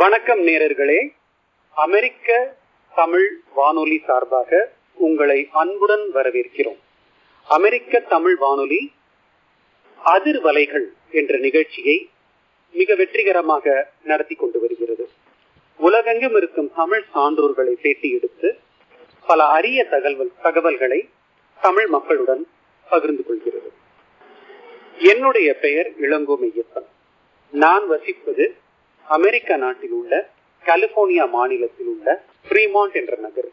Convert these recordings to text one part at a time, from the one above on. வணக்கம் நேயர்களே, அமெரிக்க தமிழ் வானொலி சார்பாக உங்களை அன்புடன் வரவேற்கிறோம். அமெரிக்க தமிழ் வானொலி அதிர்வலைகள் என்ற நிகழ்ச்சியை மிக வெற்றிகரமாக நடத்தி கொண்டு வருகிறது. உலகெங்கும் இருக்கும் தமிழ் சான்றோர்களை பேட்டி எடுத்து பல அரிய தகவல்களை தமிழ் மக்களுடன் பகிர்ந்து கொள்கிறது. என்னுடைய பெயர் இளங்கோ மெய்யப்பன். நான் வசிப்பது அமெரிக்க நாட்டில் உள்ள கலிபோர்னியா மாநிலத்தில் உள்ள ஃப்ரீமாண்ட் என்ற நகர்.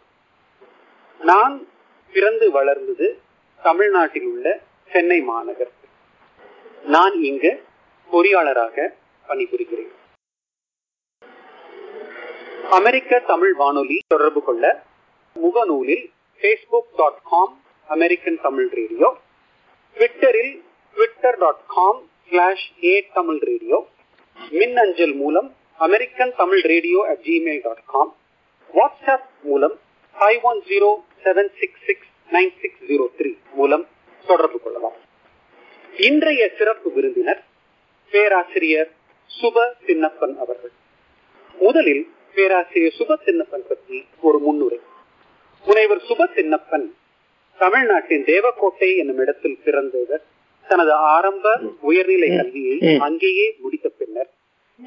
நான் பிறந்து வளர்ந்தது தமிழ்நாட்டில் உள்ள சென்னை மாநகர். நான் இங்கு பொறியாளராக பணிபுரிகிறேன். அமெரிக்க தமிழ் வானொலி தொடர்பு கொள்ள முகநூலில் facebook.com/american-tamil-radio, ட்விட்டரில் twitter.com/atamilradio, மின்னஞ்சல் மூலம் american-tamil-radio@gmail.com, வாட்ஸ்அப் மூலம் 5107669603 மூலம் தொடர்பு கொள்ளலாம். இன்றைய சிறப்பு விருந்தினர் பேராசிரியர் சுப சின்னப்பன் அவர்கள். முதலில் பேராசிரியர் சுப சின்னப்பன் பற்றி ஒரு முன்னுரை. முனைவர் சுப சின்னப்பன் தமிழ்நாட்டின் தேவக்கோட்டை என்னும் இடத்தில் பிறந்தவர். தனது ஆரம்ப உயர்நிலை கல்வியை அங்கேயே முடித்த பின்னர்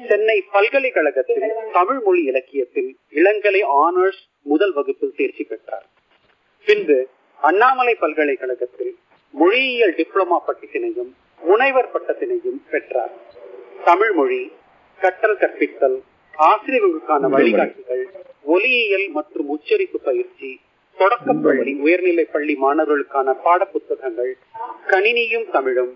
சென்னை பல்கலைக்கழகத்தில் தமிழ் மொழி இலக்கியத்தில் இளங்கலை ஆனர்ஸ் முதல் வகுப்பில் தேர்ச்சி பெற்றார். பின்பு அண்ணாமலை பல்கலைக்கழகத்தில் மொழியியல் டிப்ளமா பட்டத்தினையும் முனைவர் பட்டத்தினையும் பெற்றார். தமிழ் மொழி கற்றல் கற்பித்தல், ஆசிரியர்களுக்கான வழிகாட்டுதல், ஒலியியல் மற்றும் உச்சரிப்பு பயிற்சி, தொடக்கப்பள்ளி உயர்நிலை பள்ளி மாணவர்களுக்கான பாட புத்தகங்கள், கணினியும் தமிழும்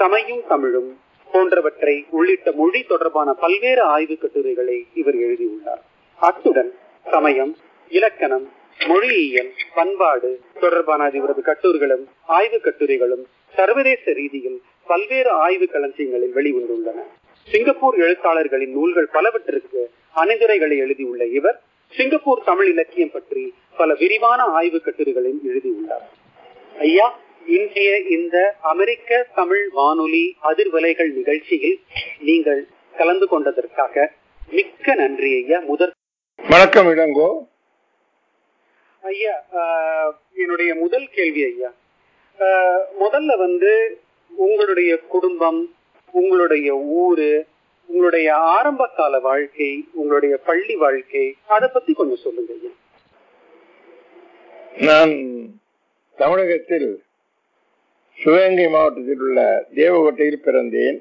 சமையும் தமிழும் போன்றவற்றை உள்ளிட்ட மொழி தொடர்பான பல்வேறு ஆய்வு கட்டுரைகளை இவர் எழுதியுள்ளார். அத்துடன் சமயம், இலக்கணம், மொழியியல், பண்பாடு தொடர்பான இவரது கட்டுரைகளும் ஆய்வு கட்டுரைகளும் சர்வதேச ரீதியில் பல்வேறு ஆய்வு களஞ்சியங்களில் வெளிவந்துள்ளன. சிங்கப்பூர் எழுத்தாளர்களின் நூல்கள் பலவற்றிற்கு அணிந்துரைகளை எழுதியுள்ள இவர் சிங்கப்பூர் தமிழ் இலக்கியம் பற்றி பல விரிவான ஆய்வு கட்டுரைகளையும் எழுதியுள்ளார். ஐயா, இன்றைய இந்த அமெரிக்க தமிழ் வானொலி அதிர்வலைகள் நிகழ்ச்சியில் நீங்கள் கலந்து கொண்டதற்காக மிக்க நன்றி ஐயா. முதல் வணக்கம் இளங்கோ. ஐயா, என்னுடைய முதல் கேள்வி ஐயா, முதல்ல உங்களுடைய குடும்பம், உங்களுடைய ஊரு, உங்களுடைய ஆரம்ப கால வாழ்க்கை, உங்களுடைய பள்ளி வாழ்க்கை, அதை பத்தி கொஞ்சம் சொல்லுங்க. நான் தமிழகத்தில் சிவகங்கை மாவட்டத்தில் உள்ள தேவகோட்டையில் பிறந்தேன்.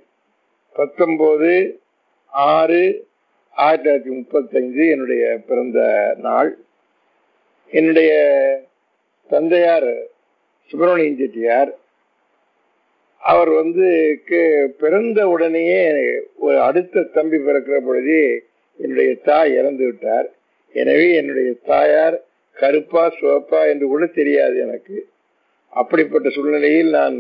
19/6/1935 என்னுடைய பிறந்த நாள். என்னுடைய தந்தையார் சுப்பிரமணியன் செட்டியார். அவர் பிறந்த உடனேயே ஒரு அடுத்த தம்பி பிறக்கிற பொழுது என்னுடைய தாய் இறந்து விட்டார். எனவே என்னுடைய தாயார் கருப்பா சிவப்பா என்று கூட தெரியாது எனக்கு. அப்படிப்பட்ட சூழ்நிலையில் நான்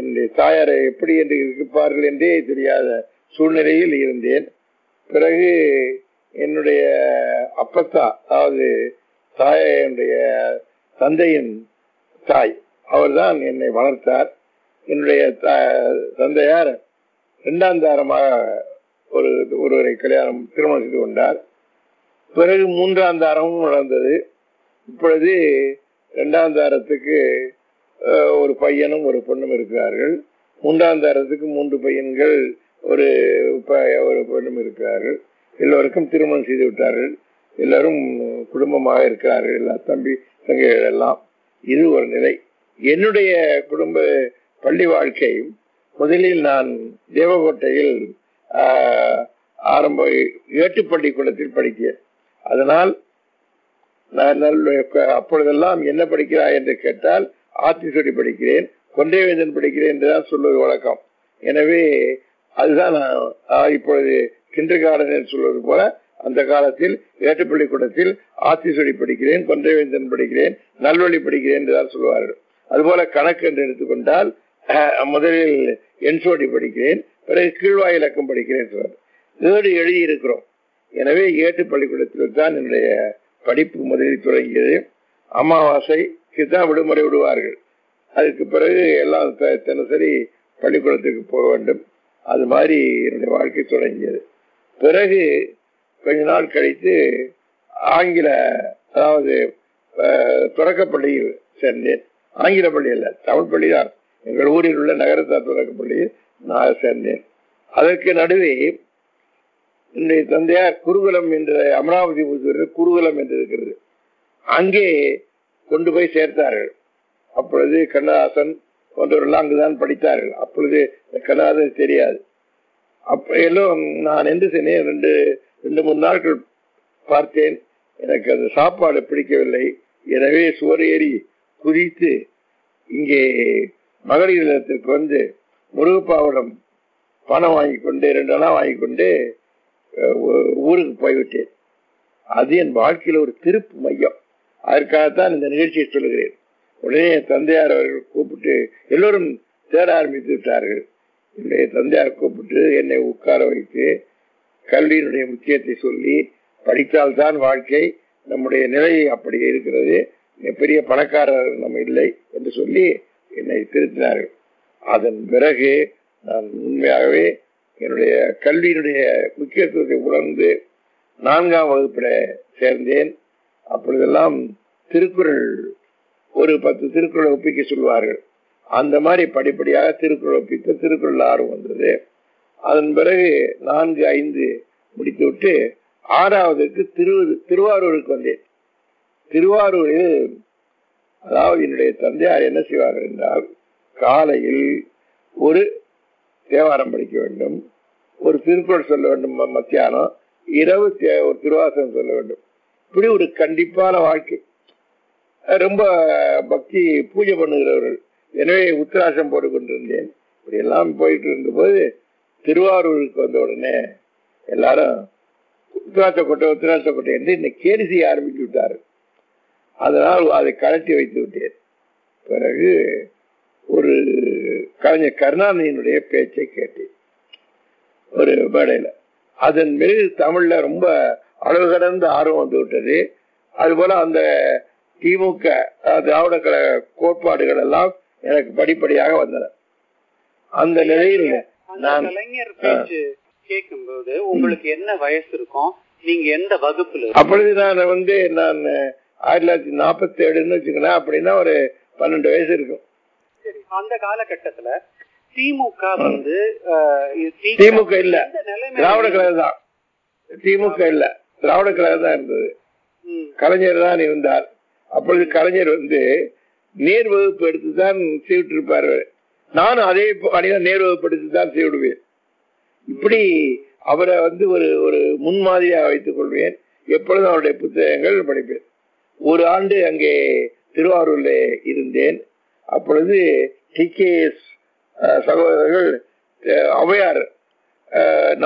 என்னுடைய தாயாரை எப்படி என்று இருப்பார்கள் என்றே தெரியாத சூழ்நிலையில் இருந்தேன். பிறகு என்னுடைய அப்பத்தா, அதாவது தாயனுடைய தந்தையின் தாய், அவர்தான் என்னை வளர்த்தார். என்னுடைய தந்தையார் 2ம் தாரமாக ஒருவரை திருமணம் செய்து கொண்டார். பிறகு 3ம் தாரமும் நடந்தது. இப்பொழுது 2ம் தாரத்துக்கு ஒரு பையனும் ஒரு பொண்ணும் இருக்கிறார்கள். 3ம் தாரத்துக்கு 3 பையன்கள் ஒரு பெண்ணும் இருக்கிறார்கள். எல்லோருக்கும் திருமணம் செய்து விட்டார்கள். எல்லோரும் குடும்பமாக இருக்கிறார்கள், எல்லா தம்பி தங்கைகள் எல்லாம். இது ஒரு நிலை. என்னுடைய குடும்ப பள்ளி வாழ்க்கை முதலில் நான் தேவகோட்டையில் ஆரம்ப ஏட்டு பள்ளிக்கூடத்தில் படித்தேன். அதனால் நான் அப்பொழுதெல்லாம் என்ன படிக்கிறாய் என்று கேட்டால் ஆத்திசூடி படிக்கிறேன், கொண்டைவேந்தன் படிக்கிறேன் என்றுதான் சொல்வது வழக்கம். எனவே அதுதான் நான் இப்பொழுது கிண்டர் கார்டன் சொல்வது போல அந்த காலத்தில் ஏட்டு பள்ளிக்கூடத்தில் ஆத்திசூடி படிக்கிறேன், கொண்டைவேந்தன் படிக்கிறேன், நல்வழி படிக்கிறேன் என்றுதான் சொல்வார்கள். அதுபோல கணக்கு என்று எடுத்துக்கொண்டால் முதலில் என்சோடி படிக்கிறேன், பிறகு கீழ்வாய் இலக்கம் படிக்கிறேன் இதோடு எழுதியிருக்கிறோம். எனவே ஏட்டு பள்ளிக்கூடத்தில் தான் என்னுடைய படிப்பு முதலில் தொடங்கியது. அமாவாசைக்கு தான் விடுமுறை விடுவார்கள். அதுக்கு பிறகு எல்லாம் தினசரி பள்ளிக்கூடத்துக்கு போக வேண்டும். அது மாதிரி என்னுடைய வாழ்க்கை தொடங்கியது. பிறகு கொஞ்ச நாள் கழித்து ஆங்கில அதாவது தொடக்க பள்ளியில் சேர்ந்தேன். ஆங்கில பள்ளி அல்ல, தமிழ் பள்ளி தான். எங்கள் ஊரில் உள்ள நகரத்தார் தொடக்க பள்ளியில் நான் சேர்ந்தேன். அதற்கு நடுவே என்னுடைய தந்தையார் குருகுலம் என்ற அமராவதி குருகுலம் என்று இருக்கிறது, அங்கே கொண்டு போய் சேர்த்தார்கள். அப்பொழுது கண்ணதாசன் போன்றவர்கள் அங்குதான் படித்தார்கள். அப்பொழுது கண்ணதாசன் தெரியாது. அப்ப எல்லாம் நான் என்ன செய்தேன், ரெண்டு மூணு நாட்கள் பார்த்தேன். எனக்கு அந்த சாப்பாடு பிடிக்கவில்லை. எனவே சுவர் ஏறி குதித்து இங்கே மகளிர் இல்லத்திற்கு வந்து முருகப்பாவிடம் பணம் வாங்கி கொண்டு 2 அணா வாங்கி கொண்டு ஊருக்கு போய்விட்டேன். அது என் வாழ்க்கையில் ஒரு திருப்பு மையம். அதற்காகத்தான் இந்த நிகழ்ச்சியை சொல்லுகிறேன். உடனே தந்தையார் அவர்கள் கூப்பிட்டு எல்லோரும் தேட ஆரம்பித்து விட்டார்கள். என்னுடைய தந்தையார் கூப்பிட்டு என்னை உட்கார வைத்து கல்வியினுடைய முக்கியத்தை சொல்லி, படித்தால்தான் வாழ்க்கை, நம்முடைய நிலை அப்படி இருக்கிறது, பெரிய பணக்காரர் நம்ம இல்லை என்று சொல்லி என்னை திருத்தினார்கள். அதன் பிறகு நான் உண்மையாகவே என்னுடைய கல்வியினுடைய முக்கியத்துவத்தை உணர்ந்து 4ஆம் வகுப்பில் சேர்ந்தேன். அப்பொழுதெல்லாம் திருக்குறள் ஒரு 10 திருக்குறளை ஒப்பிக்க சொல்வார்கள். அந்த மாதிரி படிப்படியாக திருக்குறள் ஒப்பித்து திருக்குறள் ஆர்வம் வந்தது. அதன் பிறகு 4, 5 முடித்து விட்டு 6ஆவதுக்கு திருவாரூருக்கு வந்தேன். திருவாரூரில் அதாவது என்னுடைய தந்தையார் என்ன செய்வார்கள் என்றால், காலையில் ஒரு தேவாரம் படிக்க வேண்டும், ஒரு திருக்குறள் சொல்ல வேண்டும், மத்தியானம் இரவு ஒரு திருவாசகம் சொல்ல வேண்டும். இப்படி ஒரு கண்டிப்பான வாழ்க்கை. ரொம்ப பக்தி பூஜை பண்ணுகிறவர்கள். எனவே உத்தராட்சம் போட்டுக்கொண்டிருந்தேன். இப்படி எல்லாம் போயிட்டு இருந்தபோது திருவாரூருக்கு வந்த உடனே எல்லாரும் உத்தராட்ச கொட்டை என்று என்னை கேலி செய்ய ஆரம்பித்து விட்டாரு. அதனால் அதை கலட்டி வைத்து விட்டேன். பிறகு ஒரு கலைஞர் கருணாநிதியினுடைய பேச்சை கேட்டேன் ஒரு மேடையில. அதன் மீது தமிழ்ல ரொம்ப அளவு கடந்த ஆர்வம் வந்து விட்டது. அதுபோல அந்த திமுக திராவிட கழக கோட்பாடுகள் எல்லாம் எனக்கு படிப்படியாக வந்தன. அந்த நிலையில் நான் கலைஞர் பேச்சு கேட்கும்போது உங்களுக்கு என்ன வயசு இருக்கும், நீங்க எந்த வகுப்புல? அப்பொழுது நான் 1947 வச்சுக்கல, அப்படின்னா ஒரு 12 வயசு இருக்கும். சரி, அந்த காலகட்டத்துல திமுக திமுக இல்ல, திராவிட கழகம் தான். திமுக இல்ல, திராவிட கழகம் தான் இருந்தது. கலைஞர் தான் இருந்தார். அப்பொழுது கலைஞர் நேர் வகுப்பு எடுத்துதான் செய்விட்டு இருப்பாரு. நானும் அதே நேர் வகுப்பு எடுத்துதான் செய்விடுவேன். இப்படி அவரை ஒரு ஒரு முன்மாதிரியாக வைத்துக் கொள்வேன். எப்பொழுதும் அவருடைய புத்தகங்கள் படிப்பேன். ஒரு ஆண்டு அங்கே திருவாரூர்ல இருந்தேன். அப்பொழுது டிகேஎஸ் சகோதரர்கள் ஔவையார்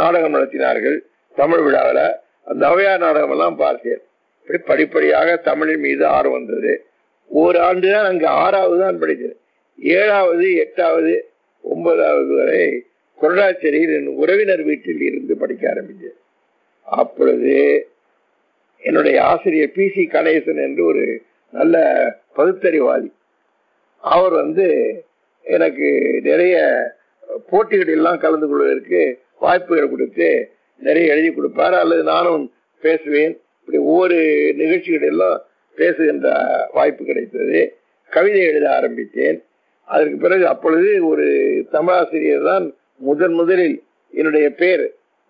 நாடகம் நடத்தினார்கள் தமிழ் விழாவில். அந்த ஔவையார் நாடகம் எல்லாம் பார்த்தேன். இப்படி படிப்படியாக தமிழின் மீது ஆர்வம் வந்தது. ஒரு ஆண்டு தான் அங்கே 6ஆவது தான் படித்தேன். 7ஆவது 8ஆவது 9ஆவது வரை கொரடாச்சேரியில் என் உறவினர் வீட்டில் இருந்து படிக்க ஆரம்பித்தேன். அப்பொழுது என்னுடைய ஆசிரியர் பி சி கணேசன் என்று ஒரு நல்ல பகுத்தறிவாதி, அவர் எனக்கு நிறைய போட்டிகளெல்லாம் கலந்து கொள்வதற்கு வாய்ப்புகள் கொடுத்து நிறைய எழுதி கொடுப்பார். அல்லது நானும் பேசுவேன். இப்படி ஒவ்வொரு நிகழ்ச்சிகளெல்லாம் பேசுகின்ற வாய்ப்பு கிடைத்தது. கவிதை எழுத ஆரம்பித்தேன். அதற்கு பிறகு அப்பொழுது ஒரு தமிழாசிரியர் தான் முதலில் என்னுடைய பேர்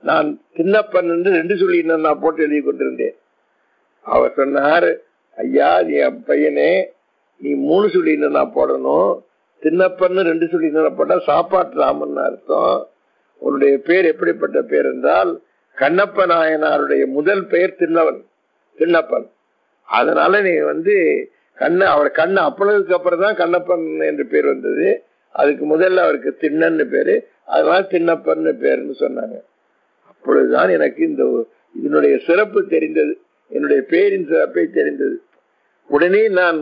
நான் சின்னப்பன் என்று 2 சொல்லி நான் போட்டு எழுதி கொண்டிருந்தேன். அவர் சொன்னார், ஐயா என் பையனே, நீ 3 சொல்லி நான் போடணும், சின்னப்பன்னு 2 சொல்லி போட்டா சாப்பாட்டு ராமன் அர்த்தம். உன்னுடைய பேர் எப்படிப்பட்ட பேர் என்றால் கண்ணப்ப நாயனாருடைய முதல் பெயர் திருநவன் சின்னப்பன். அதனால நீ அவர் கண்ண அப்பளவுக்கு அப்புறம் தான் கண்ணப்பன் என்று பேர் வந்தது. அதுக்கு முதல்ல அவருக்கு திண்ணன்னு பேரு, அதனால திண்ணப்பன்னு பேருன்னு சொன்னாங்க. அப்பொழுதுதான் எனக்கு இதனுடைய சிறப்பு தெரிந்தது, என்னுடைய பேரின் சிறப்பை தெரிந்தது. உடனே நான்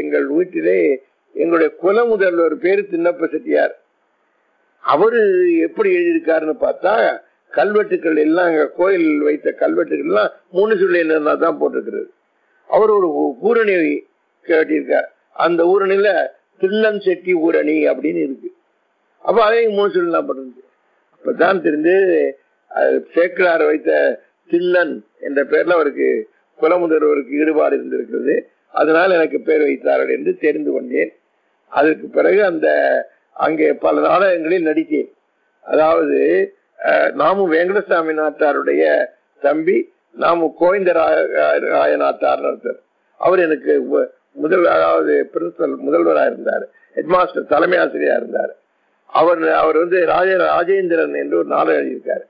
எங்கள் வீட்டிலே எங்களுடைய குல முதல்வர் பேரு திண்ணப்ப செட்டியார். அவரு எப்படி எழுதியிருக்காருன்னு பார்த்தா, கல்வெட்டுக்கள் எல்லாம் கோயில் வைத்த கல்வெட்டுக்கள் எல்லாம் 3 சொல்லி தான் போட்டிருக்கிறது. அவர் ஒரு ஊரணி கேட்டிருக்கார். அந்த ஊரணியில திண்ணன் செட்டி ஊரணி அப்படின்னு இருக்கு. அப்ப அதையும் 3 சொல்லி தான் போட்டிருக்கு. அப்பதான் தெரிந்து சேக்கலார் வைத்த தில்லன் என்ற பெயர்ல அவருக்கு குலமுதிரவருக்கு ஈடுபாடு இருந்திருக்கிறது. அதனால் எனக்கு பெயர் வைத்தார்கள் என்று தெரிந்து கொண்டேன். அதற்கு பிறகு அங்கே பல நாடகங்களில் நடித்தேன். அதாவது நாமும் வெங்கடசாமி நாட்டாருடைய தம்பி, நாமும் கோவிந்தராய நாட்டார். அவர் எனக்கு முதல் அதாவது பிரின்சிபல் முதல்வராக இருந்தார், ஹெட்மாஸ்டர் தலைமை ஆசிரியராக இருந்தார். அவர் ராஜேந்திரன் என்று ஒரு நாடகம் எழுதியிருக்காரு.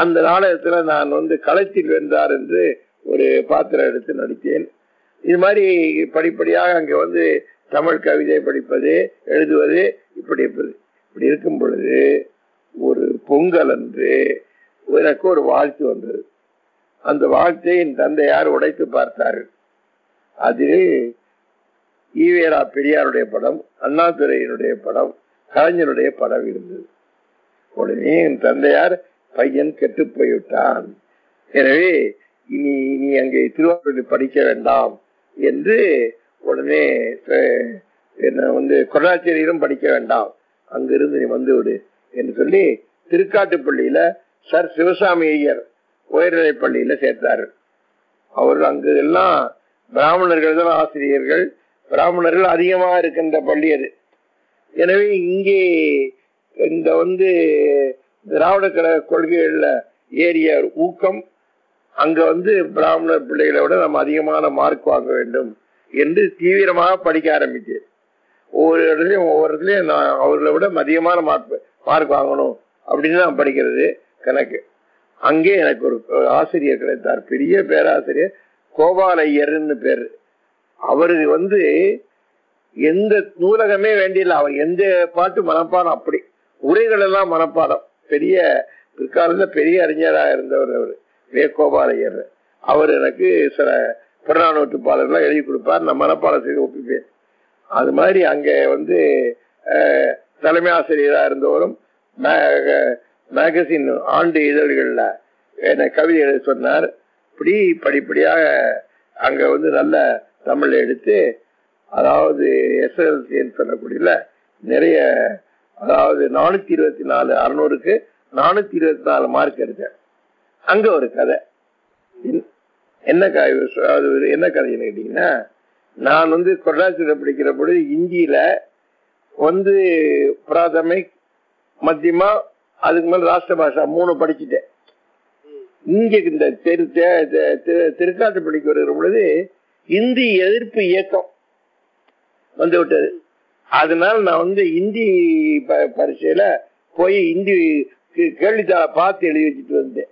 அந்த நாடகத்துல நான் களத்தில் வென்றார் என்று ஒரு பாத்திரம் எடுத்து நடித்தேன். இது மாதிரி படிப்படியாக அங்கே தமிழ் கவிதை படிப்பது, எழுதுவது, இப்படி இருக்கும் பொழுது ஒரு பொங்கல் அன்று எனக்கு ஒரு வாழ்த்து வந்தது. அந்த வாழ்த்தை என் தந்தையார் உடைத்து பார்த்தார்கள். அது ஈவேரா பெரியாருடைய படம், அண்ணாதுரையினுடைய படம், கலைஞருடைய படம் இருந்தது. உடனே என் தந்தையார், பையன் கெட்டு போய்விட்டான், எனவே இனி நீ அங்கே திருவாரூரில் படிக்க வேண்டாம் என்று உடனே கொடாச்சேரியிலும் படிக்க வேண்டாம், அங்கிருந்து நீ வந்துவிடு என்று சொல்லி திருக்காட்டுப்பள்ளியில சர் சிவசாமி ஐயர் உயர்நிலை பள்ளியில சேர்த்தார்கள். அவர்கள் அங்கு எல்லாம் பிராமணர்கள் தான் ஆசிரியர்கள், பிராமணர்கள் அதிகமாக இருக்கின்ற பள்ளி அது. எனவே இங்கே இந்த திராவிட கழக கொள்கைகள்ல ஏறிய ஊக்கம் அங்க பிராமணர் பிள்ளைகளை விட நம்ம அதிகமான மார்க் வாங்க வேண்டும் என்று தீவிரமாக படிக்க ஆரம்பித்தேன். ஒவ்வொரு இடத்துலயும் நான் அவர்களை விட அதிகமான மார்க் வாங்கணும் அப்படின்னு நான் படிக்கிறது கணக்கு. அங்கே எனக்கு ஒரு ஆசிரியர் கிடைத்தார், பெரிய பேராசிரியர் கோபாலையர்னு பேரு. அவருக்கு எந்த நூலகமே வேண்டியில்லை, அவர் எந்த பாட்டு மனப்பாடம், அப்படி உரைகள் எல்லாம் மனப்பாடம். பெரிய பிற்காலத்தில் பெரிய அறிஞராக இருந்தவர் அவர் வே கோபாலையர். அவர் எனக்கு சில புறநானூற்று பாடல்கள்லாம் எழுதி கொடுப்பார், நான் மனப்பாடம் செய்து ஒப்பிப்பேன். அது மாதிரி அங்கே தலைமை ஆசிரியராக இருந்தவரும் மேகசின் ஆண்டு இதழ்களில் என்னை கவிதை எழுத சொன்னார். இப்படி படிப்படியாக அங்கே நல்ல தமிழ் எடுத்து, அதாவது எஸ்எல்சின்னு சொல்லக்கூடிய நிறைய, அதாவது 424 600க்கு 424 மார்க் எடுத்தேன். அங்க ஒரு கதை என்ன கதைன்னு கேட்டீங்கன்னா, நான் கொடாசியில படிக்கிற பொழுது இந்தியில பிராதமை, மத்தியமா, அதுக்கு மேல ராஷ்டிர பாஷா 3 படிச்சுட்டேன். இங்க இந்த திருக்காட்டு படிக்க வருகிற பொழுது இந்தி எதிர்ப்பு இயக்கம் வந்துவிட்டது. அதனால நான் இந்தி பரீட்சையில போய் இந்தி கேள்வித்தாளை பார்த்து எழுதி வச்சுட்டு வந்தேன்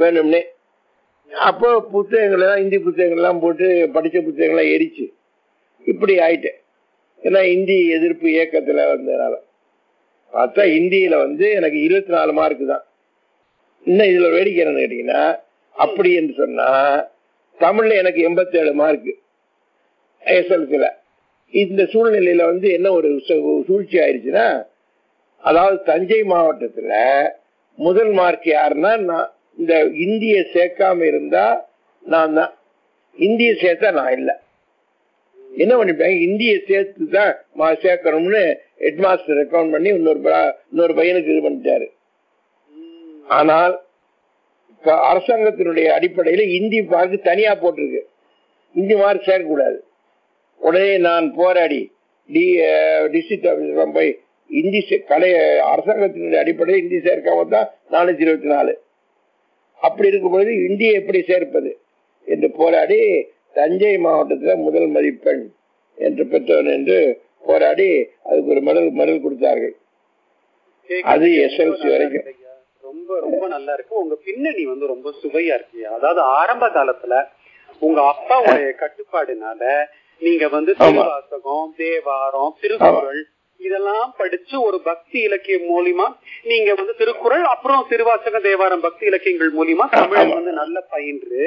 வேணும்னே. அப்போ புத்தகங்கள் எல்லாம், இந்தி புத்தகங்கள்லாம் போட்டு படித்த புத்தகங்கள்லாம் எரிச்சு இப்படி ஆயிட்டேன். ஏன்னா இந்தி எதிர்ப்பு இயக்கத்தில் வந்ததுனால பார்த்தா இந்தியில எனக்கு 24 மார்க்கு தான். இன்னும் இதுல வேடிக்கை என்னன்னு கேட்டீங்கன்னா, அப்படி என்று சொன்னா தமிழ்ல எனக்கு 87 மார்க்கு எஸ்எல்சில. இந்த சூழ்நிலையில என்ன ஒரு சூழ்ச்சி ஆயிடுச்சுன்னா, அதாவது தஞ்சை மாவட்டத்துல முதல் மார்க் யாருன்னா, இந்த இந்திய சேர்க்காம இருந்தா நான் தான், இந்திய சேர்த்தா நான் இல்லை. என்ன பண்ணிப்பாங்க, இந்திய சேர்த்து தான் சேர்க்கணும்னு ஹெட்மாஸ்டர் ரெக்கமெண்ட் பண்ணி இன்னொரு பையனுக்கு இது பண்ணிட்டாரு. ஆனால் அரசாங்கத்தினுடைய அடிப்படையில இந்தி மார்க் தனியா போட்டிருக்கு, இந்தி மார்க் சேர்க்கக்கூடாது. உடனே நான் போராடி டிஸ்ட்ரிக்ட் ஆபீஸ் போய் இந்தி கலைய அரசாங்கத்தினுடைய அடிப்படையில் இந்தி சேர்க்காம தான் 424. அப்படி இருக்கும் பொழுது இந்தியை எப்படி சேர்ப்பது என்று போராடி தஞ்சை மாவட்டத்தில் முதல் மதிப்பெண் என்று பெற்றவன் என்று போராடி அதுக்கு ஒரு மெடல் கொடுத்தார்கள். அது எஸ்எல்சி வரைக்கும். ரொம்ப ரொம்ப நல்லா இருக்கு உங்க பின்னணி, ரொம்ப சுவையா இருக்கு. அதாவது ஆரம்ப காலத்துல உங்க அப்பாவுடைய கட்டுப்பாடுனால நீங்க திருவாசகம், தேவாரம், திருக்குறள் இதெல்லாம் படிச்சு ஒரு பக்தி இலக்கியம் மூலியமா நீங்க திருக்குறள், அப்புறம் திருவாசகம், தேவாரம், பக்தி இலக்கியங்கள் மூலியமா தமிழ் நல்ல பயின்று,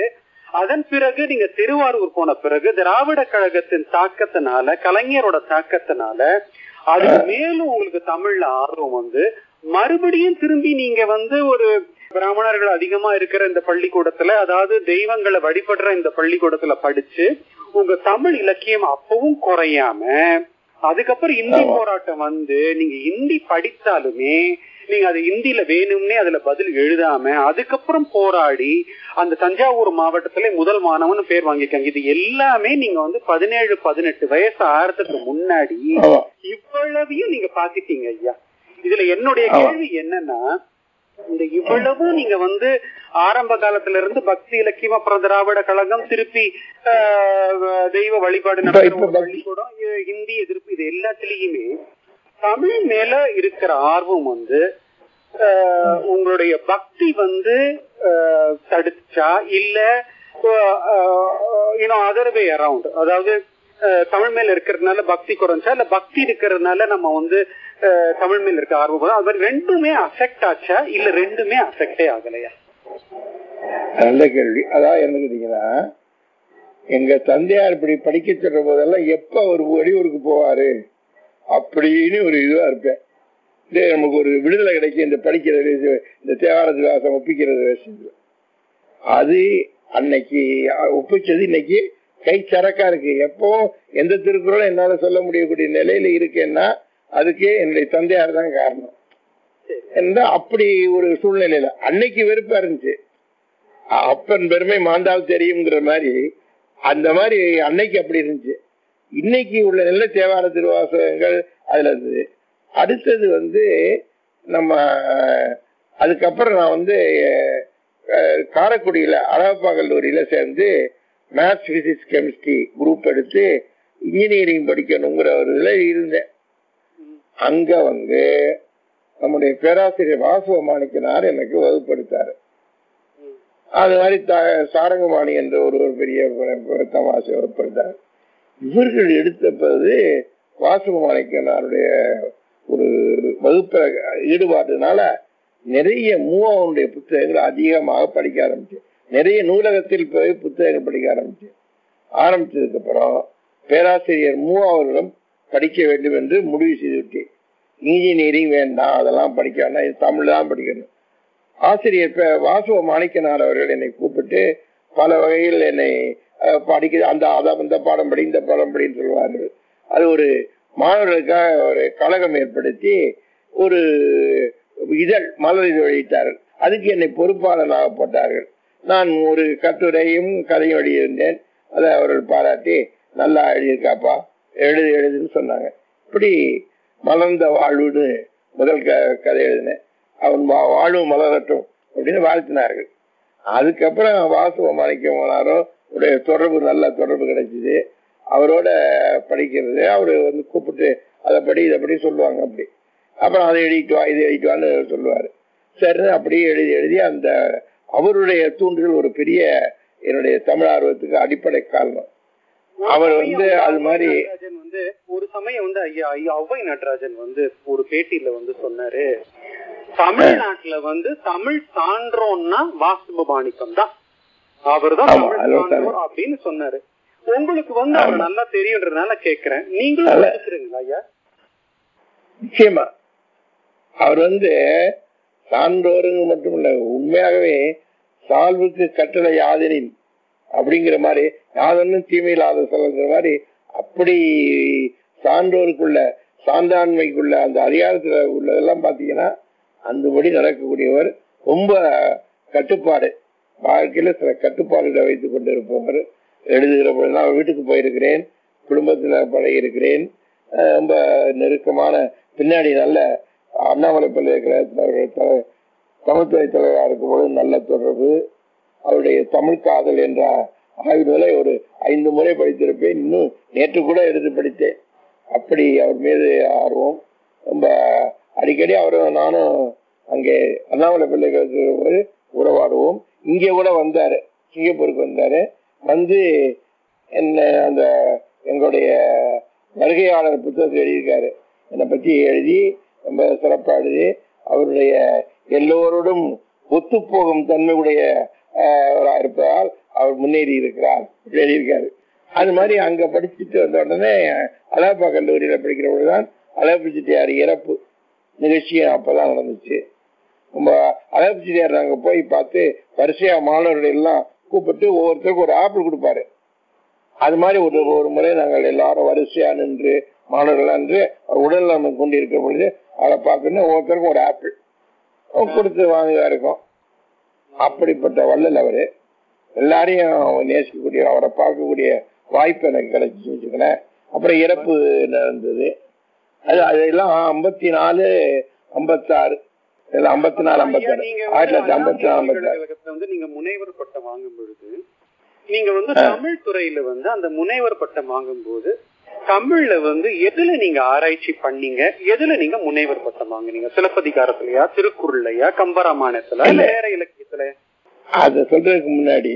அதன் பிறகு நீங்க திருவாரூர் போன பிறகு திராவிட கழகத்தின் தாக்கத்தினால, கலைஞரோட தாக்கத்தினால அது மேலும் உங்களுக்கு தமிழ்ல ஆர்வம் மறுபடியும் திரும்பி நீங்க ஒரு பிராமணர்கள் அதிகமா இருக்கிற இந்த பள்ளிக்கூடத்துல, அதாவது தெய்வங்களை வழிபடுற இந்த பள்ளிக்கூடத்துல படிச்சு உங்க தமிழ் இலக்கியம் அப்பவும் குறையாம, அதுக்கப்புறம் இந்தி போராட்டம் நீங்க இந்தி படித்தாலுமே நீங்க அது இந்தியில வேணும்னே அதுல பதில் எழுதாம அதுக்கப்புறம் போராடி அந்த தஞ்சாவூர் மாவட்டத்திலே முதல் மாணவன் பேர் வாங்கிருக்காங்க. இது எல்லாமே நீங்க வந்து 17-18 வயசு ஆறதுக்கு முன்னாடி இவ்வளவையும் நீங்க பாத்துட்டீங்க ஐயா. இதுல என்னுடைய கேள்வி என்னன்னா, இந்த இவ்வளவும் நீங்க வந்து ஆரம்ப காலத்துல இருந்து பக்தி இலக்கிய திராவிட கழகம் திருப்பி தெய்வ வழிபாடு பள்ளிக்கூடம் ஹிந்தி எதிர்ப்பு இது எல்லாத்திலயுமே தமிழ் மேல இருக்கிற ஆர்வம் வந்து உங்களுடைய பக்தி வந்து தடுச்சா இல்ல இன்னும் அதர் வே அரவுண்ட், அதாவது தமிழ் மேல இருக்கிறதுனால பக்தி குறைஞ்சா இல்ல பக்தி இருக்கிறதுனால நம்ம வந்து தமிழ் மேல இருக்க ஆர்வம், அது மாதிரி ரெண்டுமே அஃபெக்ட் ஆச்சா இல்ல ரெண்டுமே அஃபெக்டே ஆகலையா? நல்ல கேள்வி. அதான் இருந்துக்கிட்டீங்கன்னா எங்க தந்தையார் இப்படி படிக்க சொல்ற போதெல்லாம் எப்ப ஒரு வெளியூருக்கு போவாரு அப்படின்னு ஒரு இதுவா இருப்பேன். நமக்கு ஒரு விடுதலை கிடைக்கும் இந்த படிக்கிறது, இந்த தேவாரத்து வாசம் ஒப்பிக்கிறது. அது அன்னைக்கு ஒப்பிச்சது இன்னைக்கு கை சரக்கா இருக்கு. எப்போ எந்த திருக்குறளும் என்னால சொல்ல முடியக்கூடிய நிலையில இருக்கேன்னா அதுக்கு என்னுடைய தந்தையார் தான் காரணம். அப்படி ஒரு சூழ்நிலையில அன்னைக்கு வெறுப்பா இருந்துச்சு. அப்பன் பெருமை மாந்தால் தெரியுங்கிற மாதிரி அந்த மாதிரி அன்னைக்கு அப்படி இருந்துச்சு. இன்னைக்கு உள்ள நல்ல தேவார திருவாசகங்கள் அதுல இருந்தது. அடுத்தது வந்து நம்ம அதுக்கப்புறம் நான் வந்து காரைக்குடியில அழகப்பா கல்லூரியில சேர்ந்து மேத்ஸ் பிசிக்ஸ் கெமிஸ்ட்ரி குரூப் எடுத்து இன்ஜினியரிங் படிக்கணுங்கிற ஒரு இதுல இருந்தேன். அங்க வந்து நம்முடைய பேராசிரியர் வாசுவ மாணிக்கனார் எனக்கு வகுப்படுத்தாரு. அது மாதிரி சாரங்கபாணி என்ற ஒரு பெரிய தமாசை வகுப்படுத்தாரு. இவர்கள் எடுத்த பிறகு வாசுவ மாணிக்கனாருடைய ஒரு வகுப்ப ஈடுபாடுனால நிறைய மூவாவுடைய புத்தகங்கள் அதிகமாக படிக்க ஆரம்பிச்சு, நிறைய நூலகத்தில் போய் புத்தகங்கள் படிக்க ஆரம்பிச்சதுக்கு அப்புறம் பேராசிரியர் மூவாவரிடம் படிக்க வேண்டும் என்று முடிவு செய்துவிட்டு இன்ஜினியரிங் வேண்டாம், அதெல்லாம் படிக்கணும், தமிழ் தான் படிக்கணும். ஆசிரியர் வாசுவ மாணிக்கனார் அவர்கள் என்னை கூப்பிட்டு பல வகையில் என்னை படிக்க அந்த பாடம் படி இந்த பாடம் படின்னு சொல்லுவார்கள். அது ஒரு மாணவர்களுக்காக ஒரு கழகம் ஏற்படுத்தி ஒரு இதழ் மலர் இதழ் வெளியிட்டார்கள். அதுக்கு என்னை பொறுப்பாளராக போட்டார்கள். நான் ஒரு கட்டுரையும் கதையும் எழுதியிருந்தேன். அதை அவர்கள் பாராட்டி நல்லா எழுதியிருக்காப்பா, எழுதுன்னு சொன்னாங்க. இப்படி மலர்ந்த வாழ்வுன்னு முதல் கதை எழுதினேன். அவன் வாழ்வு மலரட்டும் அப்படின்னு வாழ்த்தினார்கள். அதுக்கப்புறம் வாசுவ மாணிக்கமானாரும் உடைய தொடர்பு, நல்ல தொடர்பு கிடைச்சிது. அவரோட படிக்கிறது அவரு வந்து கூப்பிட்டு அதை படி இதை படி சொல்லுவாங்க. அப்படி அப்புறம் அதை எழுதிட்டு வா, இதை எழுதிட்டு வான்னு சொல்லுவாரு. சரி, அப்படியே எழுதி அந்த அவருடைய தூண்டுகள் ஒரு பெரிய என்னுடைய தமிழ் ஆர்வத்துக்கு அடிப்படை காரணம். அவர் வந்து அது மாதிரி வந்து ஒரு சமயம் வந்து ஔவை நடராஜன் வந்து ஒரு பேட்டியில வந்து சொன்னாரு, தமிழ்நாட்டுல வந்து தமிழ் சான்றோம்னா வாசுவ மாணிக்கம் தான், அவர் தான் அப்படின்னு சொன்னாரு. உங்களுக்கு வந்து அவர் நல்லா தெரியும்ன்றதுனால கேக்குறேன், நீங்களும் ஐயா? நிச்சயமா அவர் வந்து சான்றோருங்க மட்டும் இல்ல, உண்மையாகவே சால்வுக்கு கட்டளை யாதனின் அப்படிங்கிற மாதிரி, யாதனும் தீமையில்லாத சொல்லுங்கிற மாதிரி, அப்படி சான்றோருக்குள்ள சான்றாண்மைக்குள்ள அந்த அதிகாரத்துல உள்ளதெல்லாம் பாத்தீங்கன்னா அந்தபடி நடக்கக்கூடியவர். ரொம்ப கட்டுப்பாடு, வாழ்க்கையில சில கட்டுப்பாடுகளை வைத்துக் கொண்டு இருப்பவர். எழுதுகிற பொழுது நான் வீட்டுக்கு போயிருக்கிறேன், குடும்பத்துல பழகியிருக்கிறேன், ரொம்ப நெருக்கமான பின்னாடி நல்ல அண்ணாமலை பல்கலைக்கழகத்தினருடைய தமிழ்துறை தலைவராக இருக்கும் பொழுது நல்ல தொடர்பு. அவருடைய தமிழ் காதல் என்ற ஆய்வுகளை ஒரு 5 முறை படித்திருப்பேன். இன்னும் நேற்று கூட எடுத்து படித்தேன். அப்படி அவர் மீது ஆர்வம் ரொம்ப. அடிக்கடி அவரும் நானும் அங்கே அண்ணாமலை பல்கலைக்கழகத்திற்கு உறவாடுவோம். இங்கே கூட வந்தாரு, சிங்கப்பூருக்கு வந்தாரு. வந்து என்ன அந்த எங்களுடைய வருகையாளர் புத்தகத்தை எழுதியிருக்காரு. என்னை பற்றி எழுதி ரொம்ப சிறப்பாக எழுதி அவருடைய எல்லோரோடும் ஒத்துப்போகும் தன்மையுடைய இருப்பதால் அவர் முன்னேறி இருக்கிறார் எழுதியிருக்காரு. அது மாதிரி அங்கே படிச்சுட்டு வந்த உடனே அழகப்பா கல்லூரியில் படிக்கிறவங்கதான் அழகப்ப செட்டியார் இறப்பு நிகழ்ச்சியும் அப்போதான் நடந்துச்சு. ரொம்ப அழகப்ப செட்டியார் நாங்கள் போய் பார்த்து வரிசையா மாணவர்கள் எல்லாம் கூப்பிட்டு ஒவ்வொருத்தருக்கும் ஒரு ஆப்பிள் கொடுப்பாரு. அது மாதிரி ஒரு முறை நாங்கள் எல்லாரும் வரிசையா நின்று மாணவர்கள் உடல் கொண்டு இருக்கிற பொழுது அதை பார்க்கணும், ஒவ்வொருத்தருக்கும் ஒரு ஆப்பிள். கொடுத்து வாங்குதா இருக்கும். அப்படிப்பட்ட வள்ளல் அவரு, எல்லாரையும் நேசிக்கக்கூடிய அவரை பார்க்கக்கூடிய வாய்ப்பு எனக்கு கிடைச்சின்னு வச்சுக்கிறேன். அப்புறம் இறப்பு நடந்தது. அது அதெல்லாம் 54 56 1954 56 நீங்க முனைவர் பட்டம் வாங்கும் பொழுது, நீங்க தமிழ் துறையில அந்த முனைவர் பட்டம் வாங்கும் போது தமிழ்ல எதுல நீங்க ஆராய்ச்சி பண்ணீங்க, எதுல நீங்க முனைவர் பட்டம் வாங்குனீங்க? சிலப்பதிகாரத்திலயா, திருக்குறள்லயா, கம்பராமாயணத்துல, வேற இலக்கியத்துல? அது சொல்றதுக்கு முன்னாடி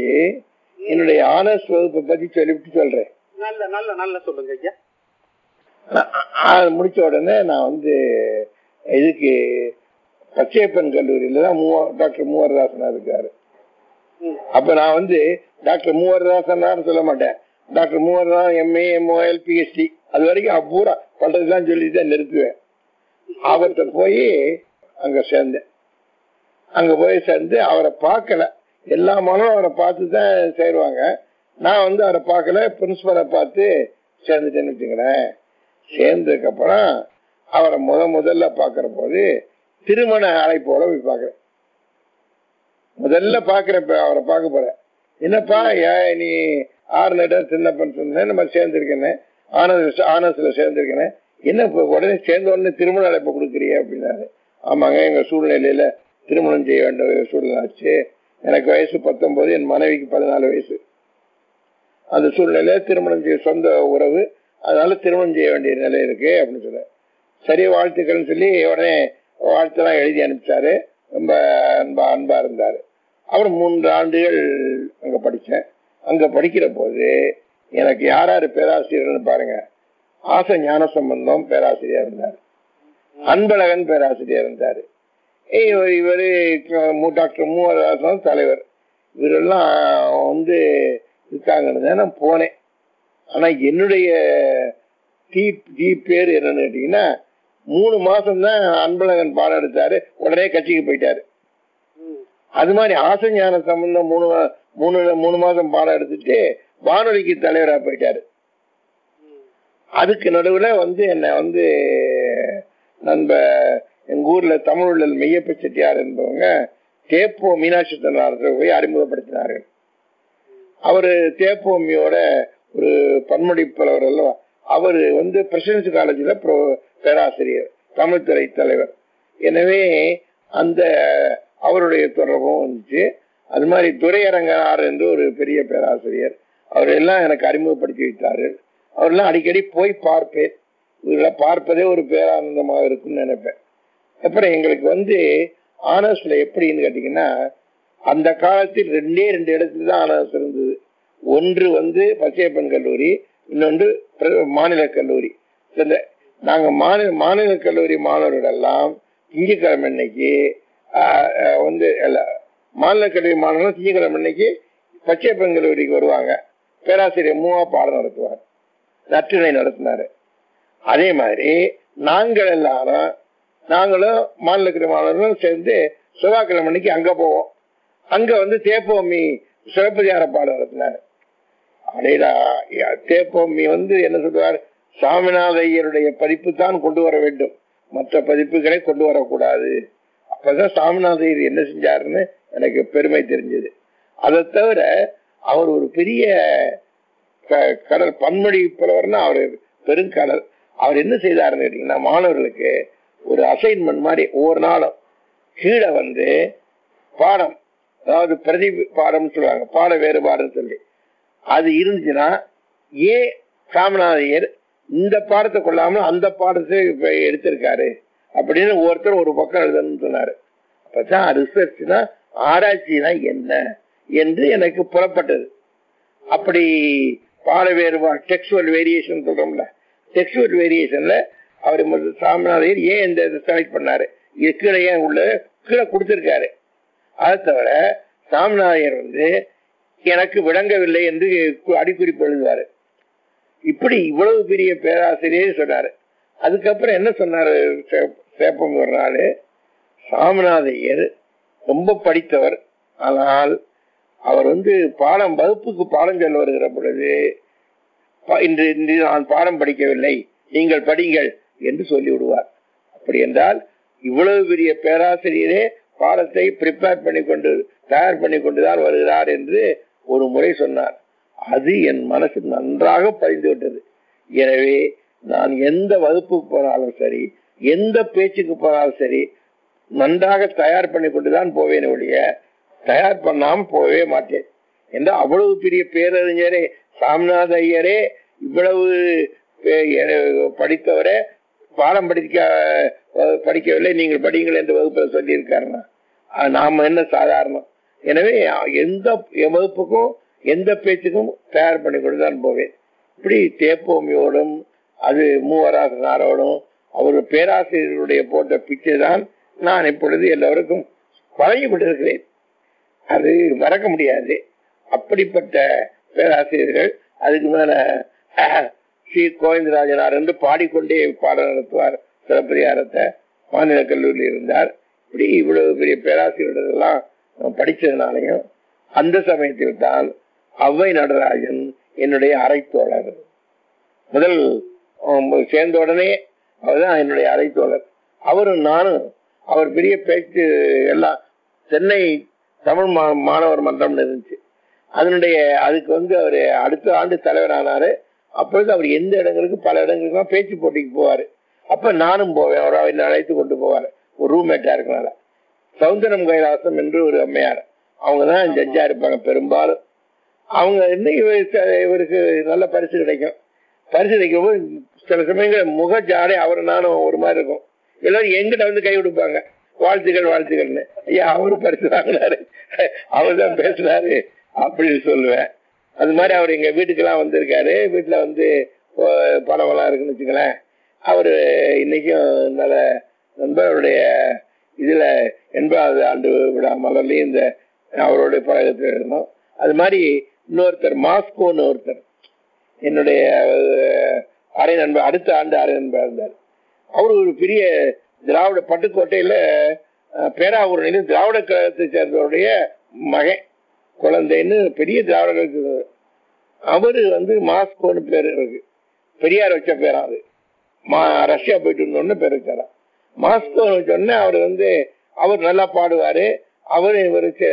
என்னுடைய ஆனர்ஸ் வகுப்பை பத்தி சொல்லிவிட்டு சொல்றேன். நல்ல நல்ல நல்ல சொல்லுங்க ஐயா. முடிச்ச உடனே நான் இதுக்கு பச்சையப்பன் கல்லூரியில தான் டாக்டர் மூவரதாசனா இருக்காரு. அப்ப நான் டாக்டர் மூவரதாசனான்னு சொல்ல மாட்டேன். டாக்டர் மூவரதாசன் எம்ஏ எம்ஓஎல் பிஎஸ்டி அது வரைக்கும் அப்பூரா பண்றதுதான் சொல்லிதான் நிறுத்துவேன். அவர்கிட்ட போய் அங்க சேர்ந்தேன். அங்க போய் சேர்ந்து அவரை பார்க்கல. எல்லா மாணவரும் அவரை பார்த்துதான் சேருவாங்க. நான் அவரை பார்க்கல, பிரின்சிபலை பார்த்து சேர்ந்துட்டேன்னு வச்சுக்கிறேன். சேர்ந்ததுக்கு அப்புறம் அவரை முதல்ல பாக்குற போது திருமண அழைப்போட போய் பாக்குறேன். முதல்ல பாக்குறப்ப அவரை பார்க்க போறேன். என்னப்பா நீ ஆர்னடர் சின்னப்பன்னு சொன்ன, நம்ம சேர்ந்துருக்கேன்னு ஆனஸ்ல சேர்ந்துருக்கேன். என்ன உடனே சேர்ந்த உடனே திருமண அழைப்பை கொடுக்குறிய அப்படின்னாரு. ஆமாங்க, எங்க சூழ்நிலையில திருமணம் செய்ய வேண்டிய சூழ்நிலை ஆச்சு. எனக்கு வயசு 19, என் மனைவிக்கு 14 வயசு. அந்த சூழ்நிலையில திருமணம் செய்ய சொந்த உறவு, அதனால திருமணம் செய்ய வேண்டிய நிலை இருக்கு அப்படின்னு சொல்ல, சரி வாழ்த்துக்கள்னு சொல்லி உடனே வாழ்த்தெல்லாம் எழுதி அனுப்பிச்சாரு. ரொம்ப அன்பா இருந்தாரு. அப்புறம் 3 ஆண்டுகள் அங்க படிச்சேன். அங்க படிக்கிற போது எனக்கு யாராரு பேராசிரியர்னு பாருங்க. ஆசை ஞான சம்பந்தம் பேராசிரியர் இருந்தாரு, அன்பழகன் பேராசிரியர் இருந்தாரு, இவரு டாக்டர் மூவரதாசன் தலைவர், இவரெல்லாம் இருக்காங்கன்னு தான் நான் போனேன். ஆனா என்னுடைய பேரு என்னன்னு கேட்டீங்கன்னா, 3 மாசம்தான் அன்பழகன் பாடம் எடுத்தாரு, உடனே கட்சிக்கு போயிட்டாரு. அது மாதிரி ஆசை ஞான சம்பந்தம் 3 மாசம் பாடம் எடுத்துட்டு வானொலிக்கு தலைவரா போயிட்டாரு. அதுக்கு நடுவுல என்ன நம்ம எங்க ஊர்ல தமிழ்ல மெய்யப்ப செட்டியார் என்பவங்க தேப்போ மீனாட்சி தன்னாரத்தை போய் அறிமுகப்படுத்தினாரு. அவரு தேப்போமியோட ஒரு பன்மொழி புலவர் அல்லவா. அவரு பிரசிடென்சி காலேஜ்ல பேராசிரியர், தமிழ்துறை தலைவர். எனவே அந்த அவருடைய தொடர்பும் வந்துச்சு. அது மாதிரி துரையரங்கனார் என்று ஒரு பெரிய பேராசிரியர், அவரெல்லாம் எனக்கு அறிமுகப்படுத்தி வைத்தார்கள். அவரெல்லாம் அடிக்கடி போய் பார்ப்பேன். இவரெல்லாம் பார்ப்பதே ஒரு பேரானந்தமாக இருக்கும்னு நினைப்பேன். அப்புறம் எங்களுக்கு ஆனர்ஸ்ல எப்படின்னு கேட்டீங்கன்னா, அந்த காலத்தில் 2 இடத்துல தான் ஆனர்ஸ் இருந்தது. ஒன்று பச்சையப்பன் கல்லூரி, இன்னொன்று மாநில கல்லூரி. நாங்க மாநில கல்லூரி மாணவர்கள் எல்லாம் திங்கட்கிழமை அன்னைக்கு மாநில கல்லூரி மாணவர்கள் திங்கட்கிழமை அன்னைக்கு பச்சையப்பன் கல்லூரிக்கு வருவாங்க. பேராசிரியர் மூவா பாடம் நடத்துவார், நற்றினை நடத்தினாரு. அதே மாதிரி நாங்கள் எல்லாரும் நாங்களும் மாநில கல்லூரி மாணவர்களும் சேர்ந்து செவ்வாய்க்கிழமை அன்னைக்கு அங்க போவோம். அங்க தேப்போமி சிலப்பதிகார பாடம் நடத்தினாரு. அப்படின்னா தேப்போமி என்ன சொல்றாரு, சாமிநாத ஐயருடைய பதிப்பு தான் கொண்டு வர வேண்டும், மற்ற பதிப்புகளை கொண்டு வரக்கூடாது. அப்பதான் சாமிநாத ஐயர் என்ன செஞ்சாருன்னு எனக்கு பெருமை தெரிஞ்சது. அதை தவிர அவர் ஒரு பெரிய கடல் பன்மொழி புலவர்னா அவர் பெருங்கடல். அவர் என்ன செய்தாருன்னு கேட்டீங்கன்னா, மாணவர்களுக்கு ஒரு அசைன்மெண்ட் மாதிரி ஒவ்வொரு நாளும் கீழே பாடம், அதாவது பிரதி பாடம் சொல்லுவாங்க, பாட வேறுபாடுன்னு சொல்லி அது இருந்துச்சுன்னா ஏ சாமிநாதையர் இந்த பாடத்தை கொள்ளாம அந்த பாடத்தை எடுத்திருக்காரு அப்படின்னு ஒவ்வொருத்தரும் ஒரு பக்கம் எழுதணும்னு சொன்னாரு. அப்பதான் ரிசர்ச்னா, ஆராய்ச்சினா என்ன என்று எனக்கு புறப்பட்டது. அப்படி பாட வேறுபாடு, டெக்ஸ்டுவல் வேரியேஷன் சொல்றோம்ல, டெக்ஸ்டுவல் வேரியேஷன்ல அவர் சாமிநாதையர் ஏன் இந்த செலக்ட் பண்ணாரு, இது கீழே ஏன் உள்ள கீழே கொடுத்திருக்காரு. அதை தவிர சாமிநாதையர் எனக்கு விளங்கவில்லை என்று அடிக்குறிப்பு எழுதுவாரு. இப்படி இவ்வளவு பெரிய பேராசிரியர் சொன்னாரு. அதுக்கப்புறம் என்ன சொன்னாரு சேப்பம் ஒரு நாள், சாமிநாதையர் ரொம்ப படித்தவர், ஆனால் அவர் பாடம் வகுப்புக்கு பாடம் சொல்ல வருகிற பொழுது இன்று நான் பாடம் படிக்கவில்லை, நீங்கள் படிங்கள் என்று சொல்லி விடுவார். அப்படி என்றால் இவ்வளவு பெரிய பேராசிரியரே பாடத்தை ப்ரிப்பேர் பண்ணி கொண்டு தயார் பண்ணி கொண்டுதான் வருகிறார் என்று ஒரு முறை சொன்னார். அது என் மனசு நன்றாக பதிந்து விட்டது. எனவே நான் எந்த வகுப்புக்கு போனாலும் சரி, எந்த பேச்சுக்கு போனாலும் சரி, நன்றாக தயார் பண்ணி கொண்டுதான் போவேன் ஒழிய தயார் பண்ணாம போகவே மாட்டேன் என்று அவ்வளவு பெரிய பேரறிஞரே சாமிநாத ஐயரே இவ்வளவு படித்தவரே பாடம் படிக்கவில்லை, நீங்கள் படிங்கள் என்று வகுப்பில் சொல்லியிருக்காருன்னா நாம என்ன சாதாரணம். எனவே எந்த வகுப்புக்கும் எந்த பேச்சுக்கும் தயார் பண்ணி கொண்டுதான் போவேன். இப்படி தேப்போமியோடும் அது மூவராசனாரோடும் அவர் பேராசிரியருடைய போட்ட பிச்சை தான் நான் இப்பொழுது எல்லோருக்கும் பழகிவிட்டிருக்கிறேன். அது மறக்க முடியாது. அப்படிப்பட்ட பேராசிரியர்கள் அதுக்கு மேல ஸ்ரீ கோவிந்தராஜனார் என்று பாடிக்கொண்டே பாடம் நடத்துவார். சிலப்பதிகாரத்தை மாநில கல்லூரியில் இருந்தார். இப்படி இவ்வளவு பெரிய பேராசிரியர்களெல்லாம் படித்ததுனாலையும் அந்த சமயத்தில் தான் அவ்வை நடராஜன் என்னுடைய அரைத்தோழர். முதல் சேர்ந்த உடனே அவர்தான் என்னுடைய அரைத்தோழர். அவரும் நானும் அவர் பெரிய பேச்சு எல்லாம் சென்னை தமிழ் மாணவர் மன்றம்னு இருந்துச்சு. அதுக்கு அவரு அடுத்த ஆண்டு தலைவரானாரு. அப்பொழுது அவர் எந்த இடங்களுக்கு பல இடங்களுக்கு பேச்சு போட்டிக்கு போவாரு. அப்ப நானும் போவேன், அவரை அழைத்து கொண்டு போவாரு. ஒரு ரூம்மேட்டா இருக்கனால சௌந்தரம் கைலாசம் என்று ஒரு அம்மையார், அவங்கதான் ஜட்ஜா இருப்பாங்க பெரும்பாலும். அவங்க இருந்து இவருக்கு நல்ல பரிசு கிடைக்கும். பரிசு கிடைக்கும் போது சில சமயங்கள் முக ஜாடை அவரு நானும் ஒரு மாதிரி இருக்கும். எல்லாரும் எங்கிட்ட வந்து கை கொடுப்பாங்க, வாழ்த்துக்கள் வாழ்த்துக்கள்னு. ஐயா அவரு பரிசு வாங்கினாரு, அவர் தான் பேசினாரு அப்படின்னு சொல்லுவேன். அது மாதிரி அவர் எங்க வீட்டுக்கெல்லாம் வந்திருக்காரு. வீட்டுல வந்து பழமெல்லாம் இருக்குன்னு வச்சுக்கலேன். அவரு இன்னைக்கும் நல்ல நண்பருடைய இதுல 80வது ஆண்டு விழா மலர்லயும் இந்த அவருடைய பழகத்தில் இருந்தோம். அது மாதிரி இன்னொருத்தர் மாஸ்கோன்னு ஒருத்தர் என்னுடைய அரை நண்பர், அடுத்த ஆண்டு அரை நண்பர் இருந்தார். அவரு ஒரு பெரிய திராவிட பட்டுக்கோட்டையில பேராவூரணியிலும் திராவிட கழகத்தை சேர்ந்தவருடைய மகன் குழந்தைன்னு பெரிய திராவிட. அவரு வந்து மாஸ்கோன்னு பேரு இருக்கு, பெரியார் வச்ச பேரா. அது ரஷ்யா போயிட்டு இருந்தோன்னு பேர் வச்சாரா மாஸ்கோன்னு வச்சோடனே. அவர் வந்து அவர் நல்லா பாடுவாரு. அவரு இவருக்கு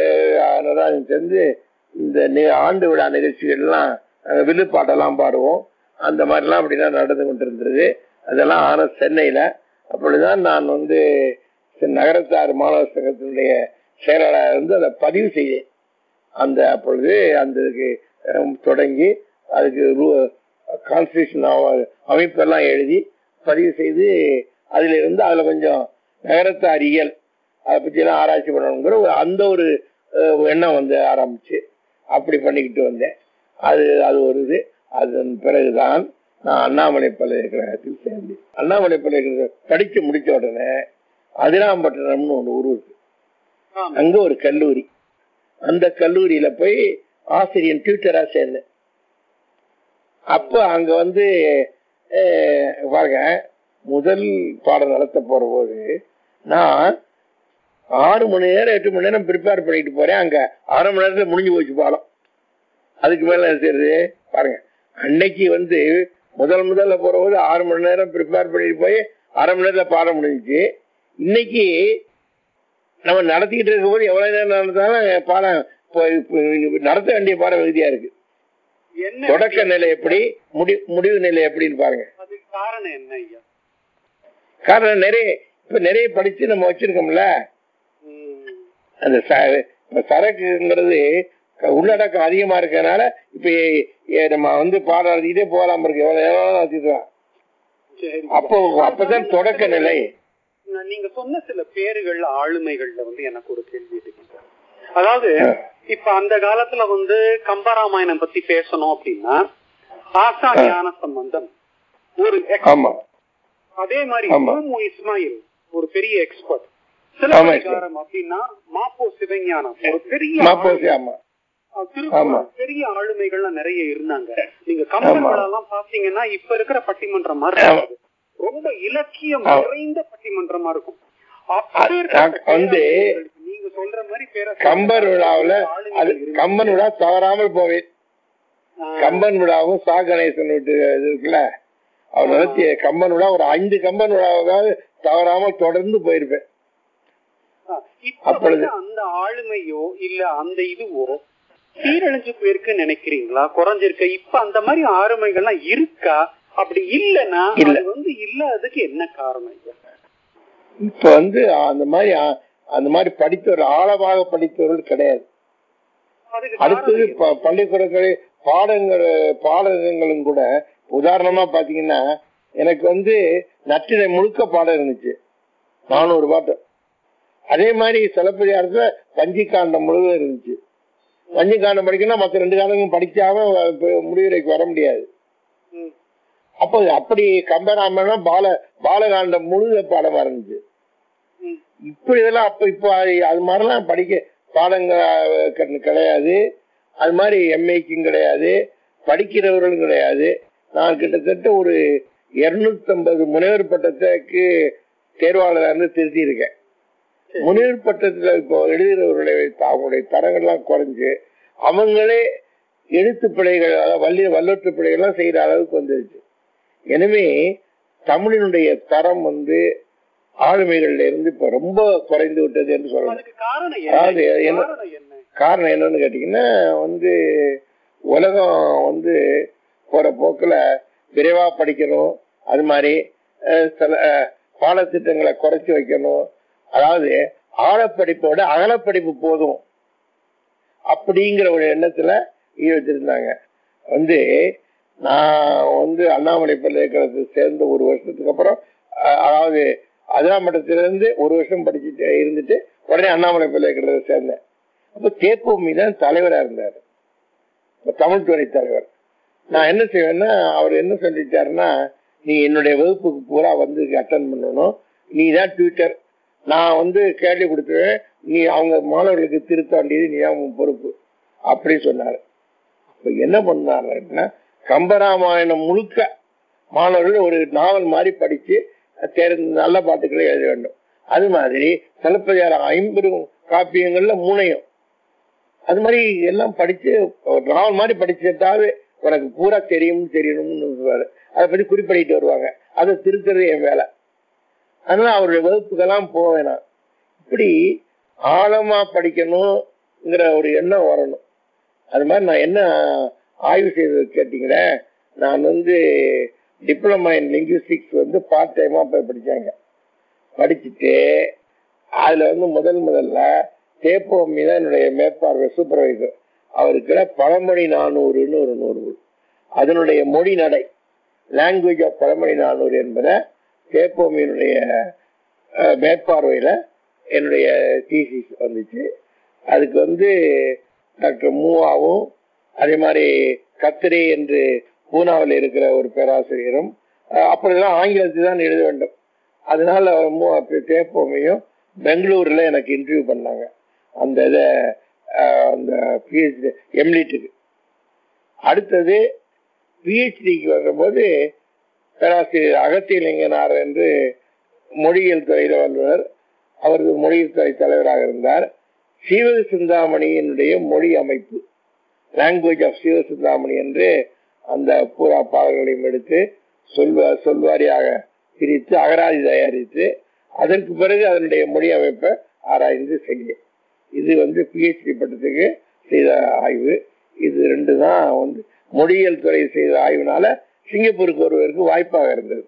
சேர்ந்து இந்த ஆண்டு விழா நிகழ்ச்சிகள்லாம் வில்லுப்பாட்டெல்லாம் பாடுவோம். அந்த மாதிரிலாம் அப்படிதான் நடந்து கொண்டு இருந்தது. அதெல்லாம் ஆன சென்னையில. அப்படிதான் நான் வந்து நகரத்தார் மாணவர் சங்கத்தினுடைய செயலாளராக இருந்து அதை பதிவு செய்தேன். அந்த அப்பொழுது அந்த தொடங்கி அதுக்கு கான்ஸ்டியூஷன் அமைப்பெல்லாம் எழுதி பதிவு செய்து அதில் இருந்து அதில் கொஞ்சம் நகரத்தாரியல் அதை பற்றிலாம் ஆராய்ச்சி பண்ணணுங்கிற அந்த ஒரு எண்ணம் வந்து ஆரம்பிச்சு அப்படி பண்ணிக்கிட்டு வந்தேன். அது ஒரு இது. அதன் பிறகுதான் நான் அண்ணாமலை பல்கலைக்கழகத்தில் சேர்ந்தேன். அண்ணாமலை பல்கலைக்கழகம் படிச்சு முடிச்ச உடனே அதிராம்பட்டினம்னு ஒன்று ஊருக்கு, அங்க ஒரு கல்லூரி, அந்த கல்லூரியில போய் ஆசிரியன் டியூட்டரா சேர்ந்தேன். அப்ப அங்க வந்து பாருங்க, முதல் பாடம் நடத்த போற போது நான் 6 மணி நேரம் 8 மணி நேரம் ப்ரிப்பேர் பண்ணிட்டு போறேன். அங்க 1/2 மணி நேரத்துல முடிஞ்சு போச்சு பாடம். அதுக்கு மேல செய்யறது பாருங்க. அன்னைக்கு வந்து முதல்ல போற போது 6 மணி நேரம் ப்ரிப்பேர் பண்ணிட்டு போய் 1/2 மணி நேரத்துல பாடம் முடிஞ்சிச்சு. இன்னைக்கு நம்ம நடத்திக்கிட்டு இருக்கும் போது எவ்வளவு நேரம் நடந்தாலும் பாடம் நடத்த வேண்டிய பாடம் விதியா இருக்கு. தொடக்க நிலை எப்படி, முடிவு நிலை எப்படின்னு பாருங்க. காரணம் என்ன? காரணம் நிறைய படிச்சு நம்ம வச்சிருக்கோம்ல. அந்த சரக்குங்கிறது உள்ளடக்கம் அதிகமா இருக்கனால இப்ப நம்ம வந்து பாடம் நடத்திக்கிட்டே போகலாம் இருக்கு. எவ்வளவு நேரம் நடத்திக்கலாம். அப்பதான் தொடக்க நிலை. நீங்க சொன்ன சில பேர்கள் ஆளுமைகள்ல வந்து எனக்கு ஒரு கேள்வி இருக்கு. அதாவது இப்ப அந்த காலத்துல வந்து கம்பராமாயணம் பத்தி பேசணும் அப்படின்னா ஆசான் ஞான சம்பந்தம் ஒரு எக்ஸ்பர்ட். அதே மாதிரி மு இஸ்மாயில் ஒரு பெரிய எக்ஸ்பர்ட். சிலப்பதிகாரம் அப்படின்னா மாப்போ சிவஞானம் ஒரு பெரிய ஆளுமைகள்லாம் நிறைய இருந்தாங்க. நீங்க கம்பர்களெல்லாம் பாத்தீங்கன்னா இப்ப இருக்கிற பட்டிமன்றம் மாதிரி ரொம்ப இலக்கியம் நிறைந்த பட்டிமன்றமா இருக்கும். நீங்க சொல்ற மாதிரி கம்பர் விழாவுல கம்பன் விழா தவறாமல் போவேன். கம்பன் விழாவும் சா கணேசன் இருக்குல்ல அவர் நடத்திய கம்பன் விழா ஒரு 5 கம்பன் விழாவுக்காக தவறாமல் தொடர்ந்து போயிருப்பேன். அப்பொழுது அந்த ஆளுமையோ இல்ல அந்த இதுவோ சீரழிஞ்சு போயிருக்கு நினைக்கிறீங்களா? குறைஞ்சிருக்க இப்ப அந்த மாதிரி ஆளுமைகள்லாம் இருக்கா? அப்படி இல்லைன்னா அது வந்து இல்லாததுக்கு என்ன காரணம்? இப்ப வந்து அந்த மாதிரி படித்தவர்கள் ஆழமாக படித்தவர்கள் கிடையாது. அடுத்தது பள்ளிக்கூடங்கள் பாடங்களும் கூட உதாரணமா பாத்தீங்கன்னா எனக்கு வந்து நற்றினை முழுக்க பாடம் இருந்துச்சு 400 பாட்டம். அதே மாதிரி சிலப்பதிகாரத்துல வஞ்சிகாண்டம் முழுக்க இருந்துச்சு. வஞ்சிகாண்டம் படிக்கணும்னா மற்ற 2 காலங்களும் படிச்சாலும் முடிவுரைக்கு வர முடியாது. அப்போ அப்படி கம்பேர் ஆனா பாலகாண்டம் முழுக்க பாடமா இருந்துச்சு. இப்படி இதெல்லாம் அப்ப இப்ப அது மாதிரிலாம் படிக்க பாடங்கள் கிடையாது. அது மாதிரி எம்ஏக்கும் கிடையாது, படிக்கிறவர்களும் கிடையாது. நான் கிட்டத்தட்ட ஒரு 250 முனைவர் பட்டத்துக்கு தேர்வாளராக இருந்து திருத்தி இருக்கேன். முனைவர் பட்டத்துல இப்போ எழுதுகிறவர்களுடைய அவங்களுடைய தரங்கள்லாம் குறைஞ்சு அவங்களே எழுத்து பிழைகள் அதாவது வல்லொற்று பிழைகள்லாம் செய்யற அளவுக்கு வந்துருச்சு. எனவே தமிழினுடைய தரம் வந்து ஆளுமைகள்ல இருந்து இப்ப ரொம்ப குறைந்து விட்டது என்று சொல்லலாம். காரணம் என்னன்னு கேட்டீங்கன்னா வந்து உலகம் வந்து போற போக்குல விரைவா படிக்கணும், அது மாதிரி சில பாடத்திட்டங்களை குறைச்சி வைக்கணும். அதாவது ஆழப்படிப்போட அகலப்படிப்பு போதும் அப்படிங்கிற ஒரு எண்ணத்துல ஈடுபட்டிருந்தாங்க. வந்து நான் வந்து அண்ணாமலை பல்கலைக்கழகத்தை சேர்ந்த ஒரு வருஷத்துக்கு அப்புறம் அதாவது 10ஆம் மட்டத்திலிருந்து ஒரு வருஷம் படிச்சுட்டு இருந்துட்டு உடனே அண்ணாமலை பல்கலைக்கழகத்தை சேர்ந்தேன். அப்ப தேப்பூமி தான் தலைவரா இருந்தாரு, தமிழ் துறை தலைவர். நான் என்ன செய்வேன்னா அவர் என்ன சொல்லிட்டாருன்னா, நீ என்னுடைய வகுப்புக்கு பூரா வந்து அட்டன் பண்ணணும், நீ தான் ட்விட்டர், நான் வந்து கேள்வி கொடுத்துருவேன், நீ அவங்க மாணவர்களுக்கு திருத்தாண்டியது நீ தான் பொறுப்பு அப்படி சொன்னாரு. அப்ப என்ன பண்ணாருன்னா கம்பராமாயணம் முழுக்க மாணவர்கள் ஒரு நாவல் மாதிரி படிச்சு தேர்ந்து நல்ல பாட்டுக்களை எழுத வேண்டும். அது மாதிரி சிலப்பதிகாரம் 50 காப்பியங்கள்ல 3ஐயும் அது மாதிரி எல்லாம் படிச்சு ஒரு நாவல் மாதிரி படிச்சுட்டாவே உனக்கு பூரா தெரியணும்னு சொல்லுவாரு. அதை பத்தி குறிப்பிட்டு வருவாங்க, அதை திருத்தது என் வேலை. அதனால அவருடைய வகுப்புக்கெல்லாம் போவேனா. இப்படி ஆழமா படிக்கணும்ங்கிற ஒரு எண்ணம் வரணும். அது மாதிரி நான் என்ன ஆய்வு செய்து கேட்டீங்கன்னா, நான் வந்து டிப்ளமா இன் லிங்குவிஸ்டிக்ஸ் வந்து பார்ட் டைமா போய் படிச்சாங்க. படிச்சுட்டு அதுல வந்து முதல்ல தேப்பம் மீது என்னுடைய மேற்பார்வை சூப்பர்வைசர் அவருக்கு பழமொழி 400ன்னு ஒரு நூல், அதனுடைய மொழி நடை லாங்குவேஜ் ஆஃப் பழமொழி 400 என்பதை தேப்போமியினுடைய மேற்பார்வையில என்னுடைய தீசிஸ் வந்துச்சு. அதுக்கு வந்து டாக்டர் மூவாவும் அதே மாதிரி கத்திரி என்று பூனாவில் இருக்கிற ஒரு பேராசிரியரும் அப்படிதான் ஆங்கிலத்தில் தான் எழுத வேண்டும். அதனால தேப்போமியும் பெங்களூர்ல எனக்கு இன்டர்வியூ பண்ணாங்க அந்த இதை அந்த பிஹெச்டி எம்லிட்டுக்கு. அடுத்தது பிஹெச்டிக்கு வரும்போது பேராசிரியர் அகத்தியலிங்கனார் என்று மொழியியல் துறையில வல்லுநர், அவரது மொழியியல் துறை தலைவராக இருந்தார். சீவ சிந்தாமணியினுடைய மொழி அமைப்பு லாங்குவேஜ் ஆஃப் சீவ சிந்தாமணி என்று அந்த பூரா பாடல்களையும் எடுத்து சொல்வாரியாக பிரித்து அகராதி தயாரித்து அதற்கு பிறகு அதனுடைய மொழி அமைப்பை ஆராய்ந்து செய்யும். இது வந்து பிஹெச்டி பட்டத்துக்கு செய்த ஆய்வு. இது 2 தான் வந்து மொழியியல் துறை செய்த ஆய்வுனால சிங்கப்பூருக்கு ஒருவருக்கு வாய்ப்பாக இருந்தது.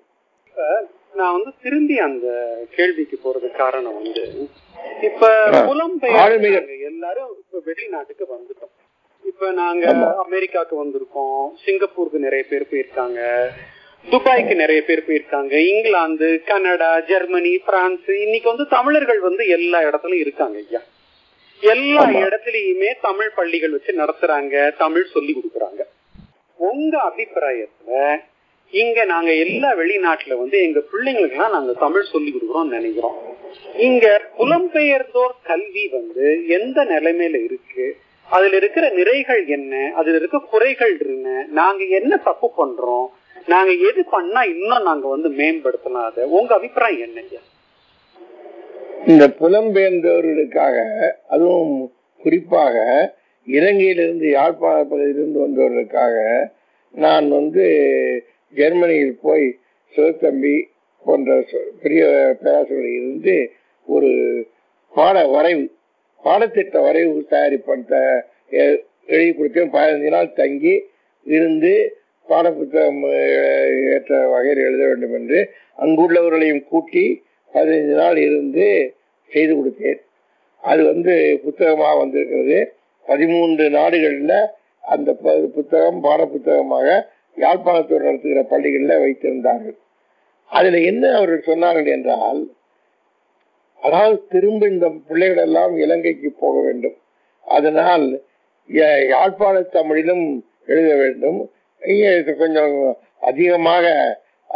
நான் வந்து திரும்பி அந்த கேள்விக்கு போறது காரணம் வந்து இப்ப புலம்பெயர் எல்லாரும் இப்ப வெளிநாட்டுக்கு வந்துட்டோம். இப்ப நாங்க அமெரிக்காவுக்கு வந்திருக்கோம், சிங்கப்பூருக்கு நிறைய பேர் போயிருக்காங்க, துபாய்க்கு நிறைய பேர் போயிருக்காங்க, இங்கிலாந்து, கனடா, ஜெர்மனி, பிரான்ஸ். இன்னைக்கு வந்து தமிழர்கள் வந்து எல்லா இடத்துலயும் இருக்காங்க ஐயா. எல்லா இடத்துலயுமே தமிழ் பள்ளிகள் வச்சு நடத்துறாங்க, தமிழ் சொல்லி கொடுக்கறாங்க. உங்க அபிப்பிராயத்துல இங்க நாங்க எல்லா வெளிநாட்டுல வந்து எங்க பிள்ளைங்களுக்குலாம் நாங்க தமிழ் சொல்லி கொடுக்கறோம் நினைக்கிறோம். இங்க புலம்பெயர்ந்தோர் கல்வி வந்து எந்த நிலைமையில இருக்கு, அதுல இருக்கிற நிறைகள் என்ன, அதுல இருக்க குறைகள் என்ன, நாங்க என்ன தப்பு பண்றோம், நாங்க எது பண்ணா இன்னும் நாங்க வந்து மேம்படுத்தலாம், அது உங்க அபிப்பிராயம் என்னங்க? இந்த புலம்பெயர்ந்தவர்களுக்காக அதுவும் குறிப்பாக இலங்கையிலிருந்து யாழ்ப்பாணத்திலிருந்து வந்தவர்களுக்காக நான் வந்து ஜெர்மனியில் போய் சிவத்தம்பி போன்ற பெரிய பேராசிரியர்கள் இருந்து ஒரு பாட வரைவு பாடத்திட்ட வரைவு தயாரிப்பட்ட எழுதி கொடுத்தேன். 15 நாள் தங்கி இருந்து பாடப்புத்தகம் ஏற்ற வகையில் எழுத வேண்டும் என்று அங்குள்ளவர்களையும் கூட்டி 15 நாள் இருந்து செய்து கொடுத்தேன். அது புத்தகமாக வந்திருக்கிறது. 13 நாடுகளில் அந்த புத்தகம் பாடப்புத்தகமாக யாழ்ப்பாணத்தோடு நடத்துகிற பள்ளிகளில் வைத்திருந்தார்கள். அதில் என்ன அவர்கள் சொன்னார்கள் என்றால், அதாவது திரும்ப இந்த பிள்ளைகள் எல்லாம் இலங்கைக்கு போக வேண்டும், அதனால் யாழ்ப்பாண தமிழிலும் எழுத வேண்டும், கொஞ்சம் அதிகமாக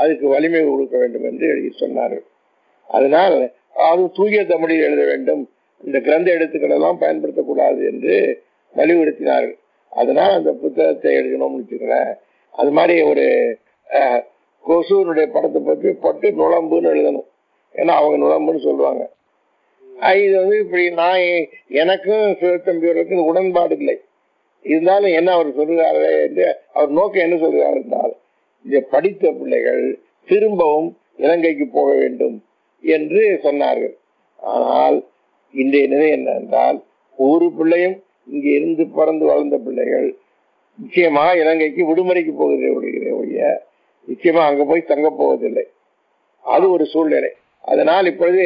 அதுக்கு வலிமை கொடுக்க வேண்டும் என்று எழுதி சொன்னார்கள். அதனால் அதுவும் தூய தமிழில் எழுத வேண்டும், இந்த கிரந்த எழுத்துக்கள் எல்லாம் பயன்படுத்தக்கூடாது என்று வலியுறுத்தினார்கள். அதனால் அந்த புத்தகத்தை எழுதணும்னு வச்சுக்கிறேன். அது மாதிரி ஒரு கொசூனுடைய படத்தை பற்றி பட்டு நுழம்புன்னு எழுதணும், ஏன்னா அவங்க நுழம்புன்னு சொல்லுவாங்க. இது இப்படி நான் எனக்கும் சிவத்தம்பியோருக்கும் உடன்பாடு இல்லை, இருந்தாலும் என்ன அவர் சொல்லுகிறாரே என்று அவர் நோக்கம் என்ன சொல்லுகிறார் என்றால், இதை படித்த பிள்ளைகள் திரும்பவும் இலங்கைக்கு போக வேண்டும் என்று சொன்னார்கள். ஆனால் இன்றைய நிலை என்னென்றால், ஒவ்வொரு பிள்ளையும் இங்கே இருந்து பிறந்து வளர்ந்த பிள்ளைகள் நிச்சயமாக இலங்கைக்கு விடுமுறைக்கு போகிறதே ஒழிய நிச்சயமாக அங்கே போய் தங்கப் போவதில்லை. அது ஒரு சூழ்நிலை. அதனால் இப்பொழுது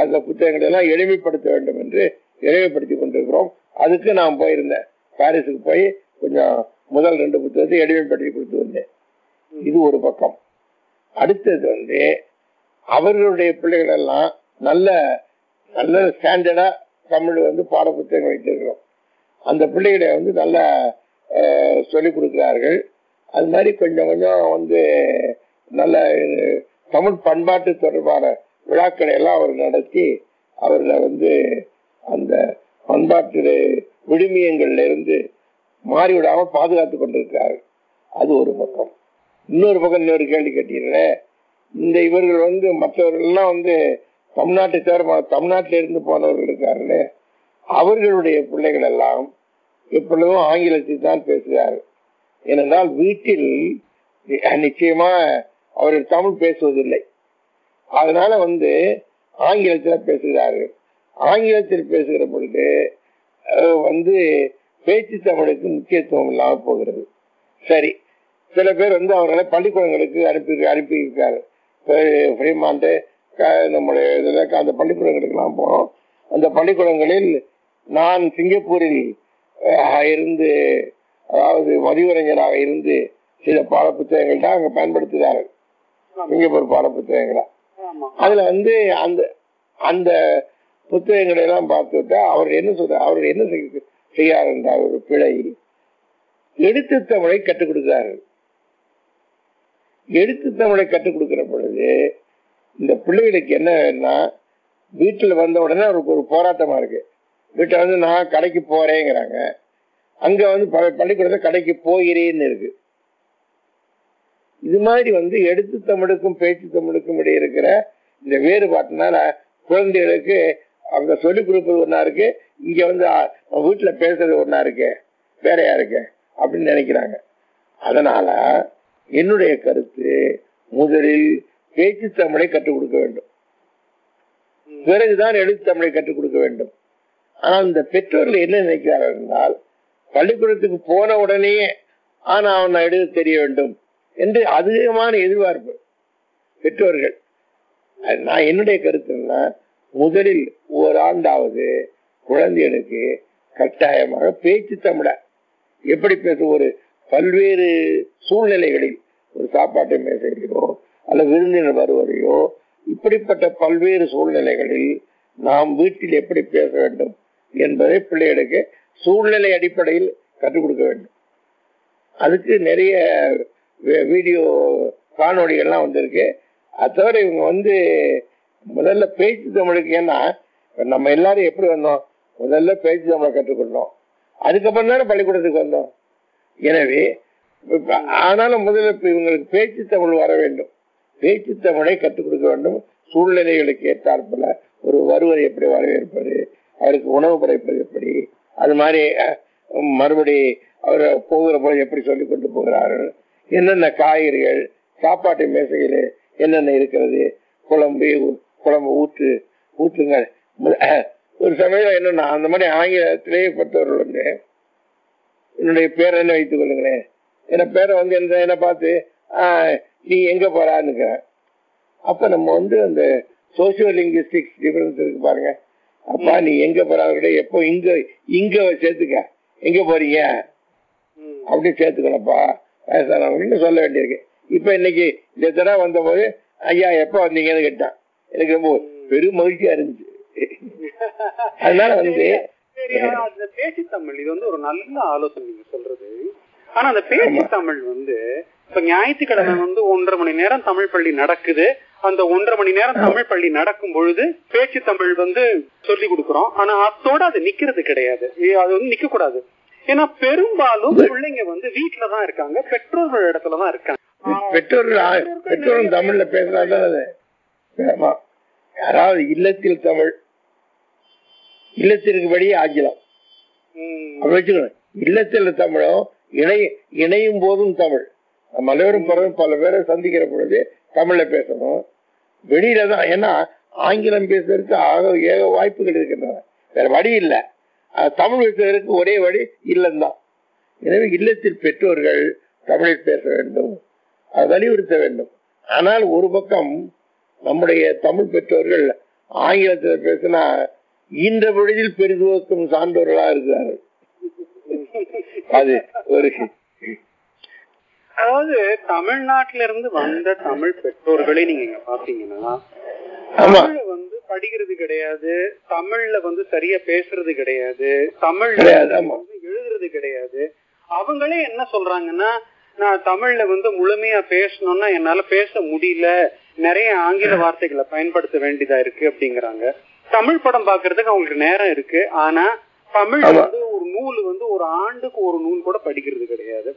அந்த புத்தகங்கள் எல்லாம் எளிமைப்படுத்த வேண்டும் என்று எளிமைப்படுத்தி கொண்டிருக்கிறோம். அதுக்கு நான் போயிருந்தேன், பாரிஸுக்கு போய் கொஞ்சம் முதல் 2 புத்தகத்தை எளிமைப்படுத்தி கொடுத்து வந்தேன். இது ஒரு பக்கம். அடுத்தது அவர்களுடைய பிள்ளைகள் எல்லாம் நல்ல நல்ல ஸ்டாண்டர்டா தமிழ் பாட புத்தகங்கள் வைத்திருக்கிறோம். அந்த பிள்ளைகளை நல்லா சொல்லிக் கொடுக்கிறார்கள். அது மாதிரி கொஞ்சம் கொஞ்சம் நல்ல தமிழ் பண்பாட்டு தொடர்பான விழாக்களை எல்லாம் அவர் நடத்தி அவர்களை அந்த பண்பாட்டு விழுமியங்கள்ல இருந்து மாறிவிடாமல் பாதுகாத்து கொண்டிருக்கிறார்கள். அது ஒரு பக்கம். இன்னொரு பக்கம் இன்னொரு கேள்வி கேட்டீர்கள், இந்த இவர்கள் மற்றவர்கள்லாம் தமிழ்நாட்டை தவிர தமிழ்நாட்டில இருந்து போனவர்கள் இருக்கார்கள், அவர்களுடைய பிள்ளைகள் எல்லாம் எப்பொழுதும் ஆங்கிலத்தில் தான் பேசுகிறார்கள். ஏனென்றால் வீட்டில் நிச்சயமா அவர்கள் தமிழ் பேசுவதில்லை, அதனால ஆங்கிலத்தில் பேசுகிறார்கள். ஆங்கிலத்தில் பேசுகிற பொழுது பேச்சு தமிழுக்கு முக்கியத்துவம் இல்லாமல் போகிறது. சரி, சில பேர் அவர்களை பள்ளிக்கூடங்களுக்கு அனுப்பியிருக்காரு. ஃப்ரீமாண்டு நம்முடைய இதில் அந்த பள்ளிக்கூடங்களுக்கெல்லாம் போனோம். அந்த பள்ளிக்கூடங்களில் நான் சிங்கப்பூரில் இருந்து, அதாவது மதிவரைஞராக இருந்து சில பாடப்புத்தகங்கள் தான் அங்கே பயன்படுத்துகிறார்கள், சிங்கப்பூர் பாடப்புத்தகங்களா. அதுல அந்த அந்த புத்தகங்களை எல்லாம் பார்த்துட்டா அவர் என்ன சொல்ற, அவர் என்ன செய்யார் என்றார், ஒரு பிழை. எழுத்து தமிழை கற்றுக் கொடுக்கிறார்கள். எழுத்து தமிழை கற்றுக் கொடுக்கிற பொழுது இந்த பிள்ளைகளுக்கு என்னன்னா, வீட்டுல வந்த உடனே அவருக்கு ஒரு போராட்டமா இருக்கு. வீட்டுல நான் கடைக்கு போறேங்கிறாங்க, அங்க பள்ளிக்கூடத்துல கடைக்கு போகிறேன்னு இருக்கு. இது மாதிரி எழுத்து தமிழுக்கும் பேச்சு தமிழுக்கும் இடையே இருக்கிற இந்த வேறுபாட்டினால குழந்தைகளுக்கு அங்க சொல்லிக் கொடுப்பது ஒன்னா இருக்கு, இங்க வீட்டுல பேசுறது ஒன்னா இருக்கு, வேறையா இருக்கு அப்படின்னு நினைக்கிறாங்க. அதனால என்னுடைய கருத்து, முதலில் பேச்சு தமிழை கற்றுக் கொடுக்க வேண்டும், பிறகுதான் எழுத்து தமிழை கற்றுக் கொடுக்க வேண்டும். ஆனால் இந்த பெற்றோர்கள் என்ன நினைக்கிறார்கள் என்றால், பள்ளிக்கூடத்துக்கு போன உடனேயே அவன் எழுத தெரிய வேண்டும் என்று அதிகமான எதிர்பார்ப்பு பெற்றோர்கள். நான் என்னுடைய கருத்துன்னா, முதலில் ஓராண்டாவது குழந்தைகளுக்கு கட்டாயமாக பேச்சு தமிழ எப்படி பேச, ஒரு பல்வேறு சூழ்நிலைகளில், ஒரு சாப்பாட்டை மேசையோ அல்ல விருந்தினர் வருவதையோ, இப்படிப்பட்ட பல்வேறு சூழ்நிலைகளில் நாம் வீட்டில் எப்படி பேச வேண்டும் என்பதை பிள்ளைகளுக்கு சூழ்நிலை அடிப்படையில் கற்றுக் கொடுக்க வேண்டும். அதுக்கு நிறைய வீடியோ காணொலிகள்லாம் வந்திருக்கு. அது தவிர இவங்க முதல்ல பேச்சு தமிழுக்கு, ஏன்னா நம்ம எல்லாரும் எப்படி வந்தோம், முதல்ல பேச்சு தமிழை கற்றுக்கொண்டோம், அதுக்கப்புறம் தானே பள்ளிக்கூடத்துக்கு வந்தோம். எனவே ஆனாலும் முதல்ல இவங்களுக்கு பேச்சு தமிழ் வர வேண்டும், பேச்சு தமிழை கற்றுக் கொடுக்க வேண்டும். சூழ்நிலைகளுக்கு ஏற்றாற்போல ஒரு வருவதை எப்படி வரவேற்பது, அவருக்கு உணவு படைப்பது எப்படி, அது மாதிரி மறுபடி அவர் போகிற பொழுது எப்படி சொல்லிக் கொண்டு போகிறார்கள், என்னென்ன காய்கறிகள், சாப்பாட்டு மேசைகள் என்னென்ன இருக்கிறது, குழம்பு ஊற்றுங்கள், ஒரு சமயம் என்னன்னா அந்த மாதிரி ஆங்கிலத்திலேயே பொறுத்தவர்கள் வந்து என்னுடைய பேரை என்ன வைத்துக் கொள்ளுங்களேன், என்ன பேரை வந்து என்ன பார்த்து நீ எங்க போறான்னு. அப்ப நம்ம வந்து அந்த சோசியோ லிங்குவிஸ்டிக்ஸ் டிஃபரன்ஸ் இருக்கு பாருங்க. அப்பா நீ எங்க போறாங்க எப்போ இங்க இங்க சேர்த்துக்க, எங்க போறீங்க அப்படின்னு சேர்த்துக்கணும்ப்பா வயசானவங்கன்னு சொல்ல வேண்டியிருக்கு. இப்ப இன்னைக்கு இந்த தடவை வந்த போது ஐயா எப்ப வந்தீங்கன்னு கேட்டான், எனக்கு ரொம்ப பெரும் மகிழ்ச்சியா இருந்துச்சு. அதனால வந்து பேச்சு தமிழ் இது வந்து ஒரு நல்ல ஆலோசனை சொல்றது. ஆனா அந்த பேச்சு தமிழ் வந்து இப்ப ஞாயிற்றுக்கிழமை வந்து 1.5 மணி நேரம் தமிழ் பள்ளி நடக்குது. அந்த 1.5 மணி நேரம் தமிழ் பள்ளி நடக்கும் பொழுது பேச்சு தமிழ் வந்து சொல்லி கொடுக்கிறோம். ஆனா அதோட அது நிக்கிறது கிடையாது, அது வந்து நிக்க கூடாது. ஏன்னா பெரும்பாலும் பிள்ளைங்க வந்து வீட்டுலதான் இருக்காங்க, பெற்றோர்கள் இடத்துலதான் இருக்காங்க. பெற்றோர்கள் தமிழ்ல பேசுறாங்க. அதாவது இல்லத்தில் தமிழ் இல்லத்திற்கு படி ஆங்கிலம் வச்சுக்கணும். இல்லத்தில் தமிழும் இணையும் போதும் தமிழ் மலையோரும் பிறகு பல பேரை சந்திக்கிற பொழுது தமிழ்ல பேசணும். வெளியில தான் ஏன்னா ஆங்கிலம் பேசுறதுக்கு ஏக வாய்ப்புகள் இருக்கின்றன, வேற வழி இல்ல. தமிழ் பேசுவதற்கு ஒரே வழி இல்லம்தான். எனவே இல்லத்தில் பெற்றோர்கள் தமிழை பேச வேண்டும், வலியுறுத்த வேண்டும். ஆனால் ஒரு பக்கம் நம்முடைய தமிழ் பெற்றோர்கள் ஆங்கிலத்தில் பேசினா ஈன்ற பொழுதில் பெரிதுவக்கம் சான்றோர்களா இருக்கிறார்கள். அது ஒரு அதாவது தமிழ்நாட்டில இருந்து வந்த தமிழ் பெற்றோர்களை நீங்க பாத்தீங்கன்னா தமிழ் வந்து படிக்கிறது கிடையாது, தமிழ்ல வந்து சரியா பேசுறது கிடையாது, தமிழ் எழுதுறது கிடையாது. அவங்களே என்ன சொல்றாங்கன்னா நான் தமிழ்ல வந்து முழுமையா பேசணும்னா என்னால பேச முடியல, நிறைய ஆங்கில வார்த்தைகளை பயன்படுத்த வேண்டியதா இருக்கு அப்படிங்கிறாங்க. தமிழ் படம் பாக்குறதுக்கு அவங்களுக்கு நேரம் இருக்கு, ஆனா தமிழ் வந்து ஒரு நூல் வந்து ஒரு ஆண்டுக்கு ஒரு நூல் கூட படிக்கிறது கிடையாது.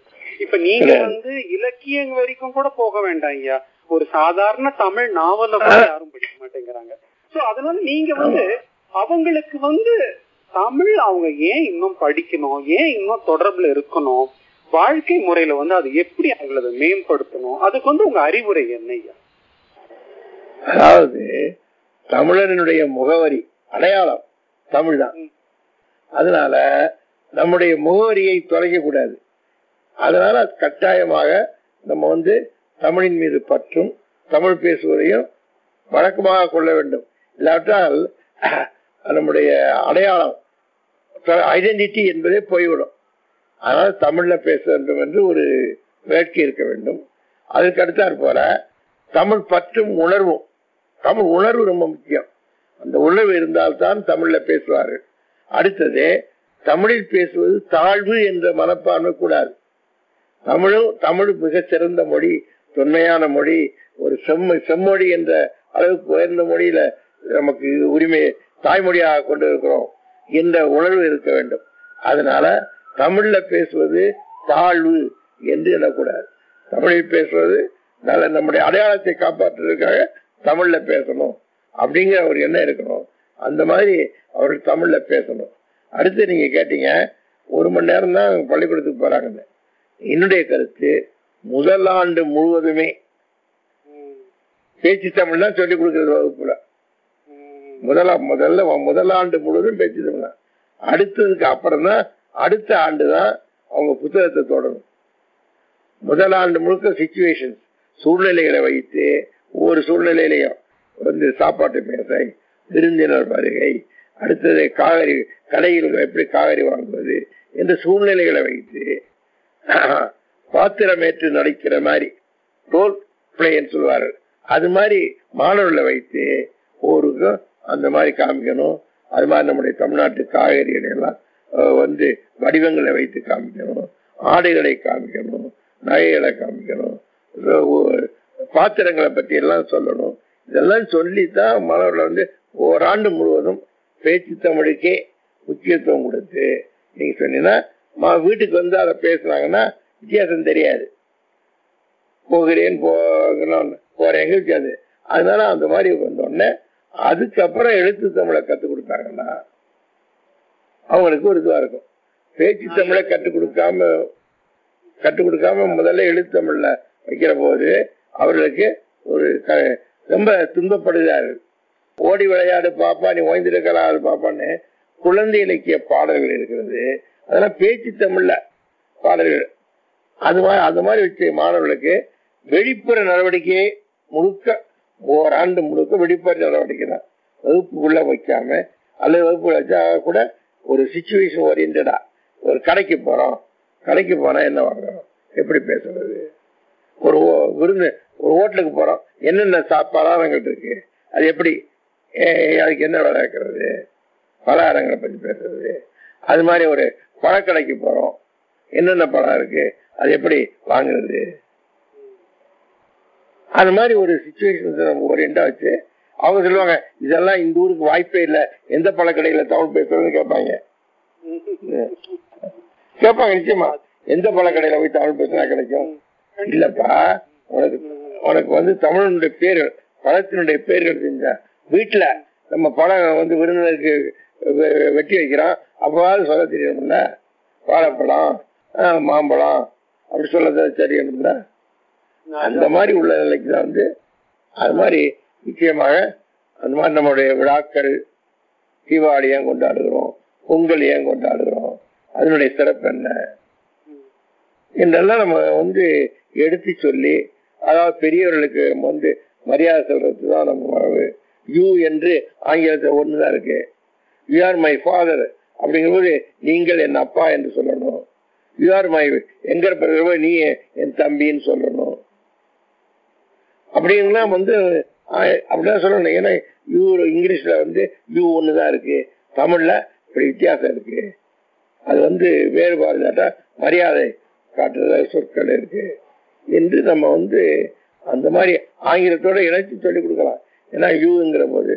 இப்ப நீங்க வந்து இலக்கியங்க வரைக்கும் கூட போக வேண்டாம் ஐயா, ஒரு சாதாரண தமிழ் நாவல யாரும் படிக்க மாட்டேங்கிறாங்க. சோ அதனால நீங்க வந்து அவங்களுக்கு வந்து தமிழ் அவங்க ஏன் இன்னும் படிக்கணும், ஏன் இன்னும் தொடர்புல இருக்கணும், வாழ்க்கை முறையில வந்து அது எப்படி அவங்கள மேம்படுத்தணும், அதுக்கு வந்து உங்க அறிவுரை என்ன ஐயா? அதாவது தமிழனுடைய முகவரி அடையாளம் தமிழ் தான். அதனால நம்முடைய முகவரியை தொலைக்க கூடாது. அதனால கட்டாயமாக நம்ம வந்து தமிழின் மீது பற்றும் தமிழ் பேசுவதையும் வழக்கமாக கொள்ள வேண்டும். இல்லாவிட்டால் நம்முடைய அடையாளம் ஐடென்டிட்டி என்பதே போய்விடும். அதனால் தமிழ்ல பேச வேண்டும் என்று ஒரு வேட்கை இருக்க வேண்டும். அதுக்கு அடுத்தாற் போல தமிழ் பற்றும் உணர்வும், தமிழ் உணர்வு ரொம்ப முக்கியம். அந்த உணர்வு இருந்தால்தான் தமிழ்ல பேசுவார்கள். அடுத்தது தமிழில் பேசுவது தாழ்வு என்ற மனப்பான்மை கூடாது. தமிழ் மிக சிறந்த மொழி, தொன்மையான மொழி, ஒரு செம்மொழி என்ற அளவுக்கு உயர்ந்த மொழியில நமக்கு உரிமையை தாய்மொழியாக கொண்டிருக்கிறோம் என்ற உணர்வு இருக்க வேண்டும். அதனால தமிழ்ல பேசுவது தாழ்வு என்று எண்ணக்கூடாது. தமிழில் பேசுவது நல்ல நம்முடைய அடையாளத்தை காப்பாற்றுவதற்காக தமிழ்ல பேசணும் அப்படிங்கிற ஒரு எண்ணம் இருக்கணும். அந்த மாதிரி அவர்கள் தமிழ்ல பேசணும். அடுத்து நீங்க கேட்டீங்க 1 மணி நேரம் தான் பள்ளிக்கூடத்துக்கு போறாங்கன்னு. என்னுடைய கருத்து முதல் ஆண்டு முழுவதுமே பேச்சு தமிழ் தான் சொல்லிக் கொடுக்கிறது வகுப்புல. முதல் ஆண்டு முழுவதும் பேச்சு தமிழ் தான். அடுத்ததுக்கு அப்புறம் தான் அடுத்த ஆண்டு தான் அவங்க புத்தகத்தை தொடரும். முதல் ஆண்டு முழுக்க சிச்சுவேஷன் சூழ்நிலைகளை வைத்து ஒவ்வொரு சூழ்நிலையிலையும் வந்து சாப்பாட்டு மேசை, விருந்தினர் வருகை, அடுத்தது காய்கறி கடையில் எப்படி காய்கறி வாங்குவது என்ற சூழ்நிலைகளை வைத்து பாத்திரமேற்று நடிக்கிற மாதிரி ரோல் பிளேன்னு சொல்வார்கள். அது மாதிரி மாணவர்களை வைத்து ஊருக்கும் அந்த மாதிரி காமிக்கணும். அது மாதிரி நம்முடைய தமிழ்நாட்டு காய்கறிகளெல்லாம் வந்து வடிவங்களை வைத்து காமிக்கணும், ஆடைகளை காமிக்கணும், நகைகளை காமிக்கணும், பாத்திரங்களை பற்றி எல்லாம் சொல்லணும். இதெல்லாம் சொல்லித்தான் மாணவர்கள் வந்து ஓராண்டு முழுவதும் பேச்சு தமிழுக்கே முக்கியத்துவம் கொடுத்து நீங்க சொன்னீங்கன்னா வீட்டுக்கு வந்து அதை பேசுனாங்கன்னா வித்தியாசம் தெரியாது, போகிறேன் போறேங்க வித்தியாசம். அதனால அந்த மாதிரி வந்தோடனே அதுக்கப்புறம் எழுத்து தமிழை கற்றுக் கொடுத்தாங்கன்னா அவங்களுக்கு ஒரு இதுவா இருக்கும். பேச்சு தமிழை கற்றுக் கொடுக்காம முதல்ல எழுத்து தமிழ்ல வைக்கிற போது அவர்களுக்கு ஒரு ரொம்ப துன்பப்படுகிறார்கள். ஓடி விளையாடு பாப்பா, நீ ஓய்ந்திருக்கிறாரு பாப்பான்னு குழந்தை இலக்கிய பாடல்கள் இருக்கிறது. அதெல்லாம் பேச்சு தமிழ்ல பாடல்கள். அது மாதிரி வச்சு மாணவர்களுக்கு வெளிப்புற நடவடிக்கையை முழுக்க ஓராண்டு முழுக்க வெளிப்புற நடவடிக்கை தான். வகுப்புக்குள்ள வைக்காம, அல்லது வகுப்புல வச்சா கூட ஒரு சிச்சுவேஷன் ஓரியன்டா, ஒரு கடைக்கு போறோம் என்ன வாங்குறோம், எப்படி பேசுறது, ஒரு விருந்து, ஒரு ஹோட்டலுக்கு போறோம், என்னென்ன பலகாரங்கள் இருக்கு, அது எப்படி, அதுக்கு என்ன விலை இருக்கிறது, பலகாரங்களை பற்றி பேசுறது. அது மாதிரி ஒரு பழக்கடைக்கு போறோம், என்னென்ன பழம் இருக்கு, அது எப்படி வாங்குறது. அது மாதிரி ஒரு சிச்சுவேஷன் ஓரியண்டா வச்சு அவங்க சொல்லுவாங்க, இதெல்லாம் இந்த ஊருக்கு வாய்ப்பே இல்லை, எந்த பழக்கடையில தமிழ் பேசுறதுன்னு கேட்பாங்க. நிச்சயமா எந்த பழக்கடையில போய் தமிழ் பேசுனா கிடைக்கும் இல்லப்பா, உனக்கு வந்து தமிழனுடைய பேர்கள், பழத்தினுடைய பேர்கள் தெரிஞ்சா, வீட்டுல நம்ம பழம் வந்து விருந்தினருக்கு வெட்டி வைக்கிறோம், அப்பவாது சொல்ல தெரியணும்ல, வாழைப்பழம் மாம்பழம் அப்படி சொல்ல தெரியணும்ல. அந்த மாதிரி உள்ள நிலைக்குதான் வந்து அது மாதிரி நிச்சயமாக அந்த மாதிரி நம்மளுடைய விழாக்கள், தீபாவளி ஏன் கொண்டாடுகிறோம், பொங்கல் ஏன் கொண்டாடுகிறோம், அதனுடைய சிறப்பு என்ன என்றெல்லாம் நம்ம வந்து எடுத்து சொல்லி, அதாவது பெரியவர்களுக்கு நம்ம வந்து மரியாதை சொல்றதுதான் நம்ம உணவு. யூ என்று ஆங்கிலத்தில் ஒண்ணுதான் இருக்கு. யூ ஆர் மை ஃபாதர் அப்படிங்கும்போது நீங்கள் என் அப்பா என்று சொல்லணும். யூ ஆர் மை எங்க பிறகு நீ என் தம்பின்னு சொல்லணும். அப்படிங்கலாம் வந்து அப்படிதான் சொல்லணும். ஏன்னா யூ இங்கிலீஷ்ல வந்து யூ ஒண்ணுதான் இருக்கு, தமிழ்ல இப்படி வித்தியாசம் இருக்கு. அது வந்து வேறுபாடு இல்லாட்டா மரியாதை காட்டுறதா சொற்கள் இருக்கு என்று நம்ம வந்து அந்த மாதிரி ஆங்கிலத்தோட இணைச்சு சொல்லிக் கொடுக்கலாம். ஏன்னா யூங்கிற போது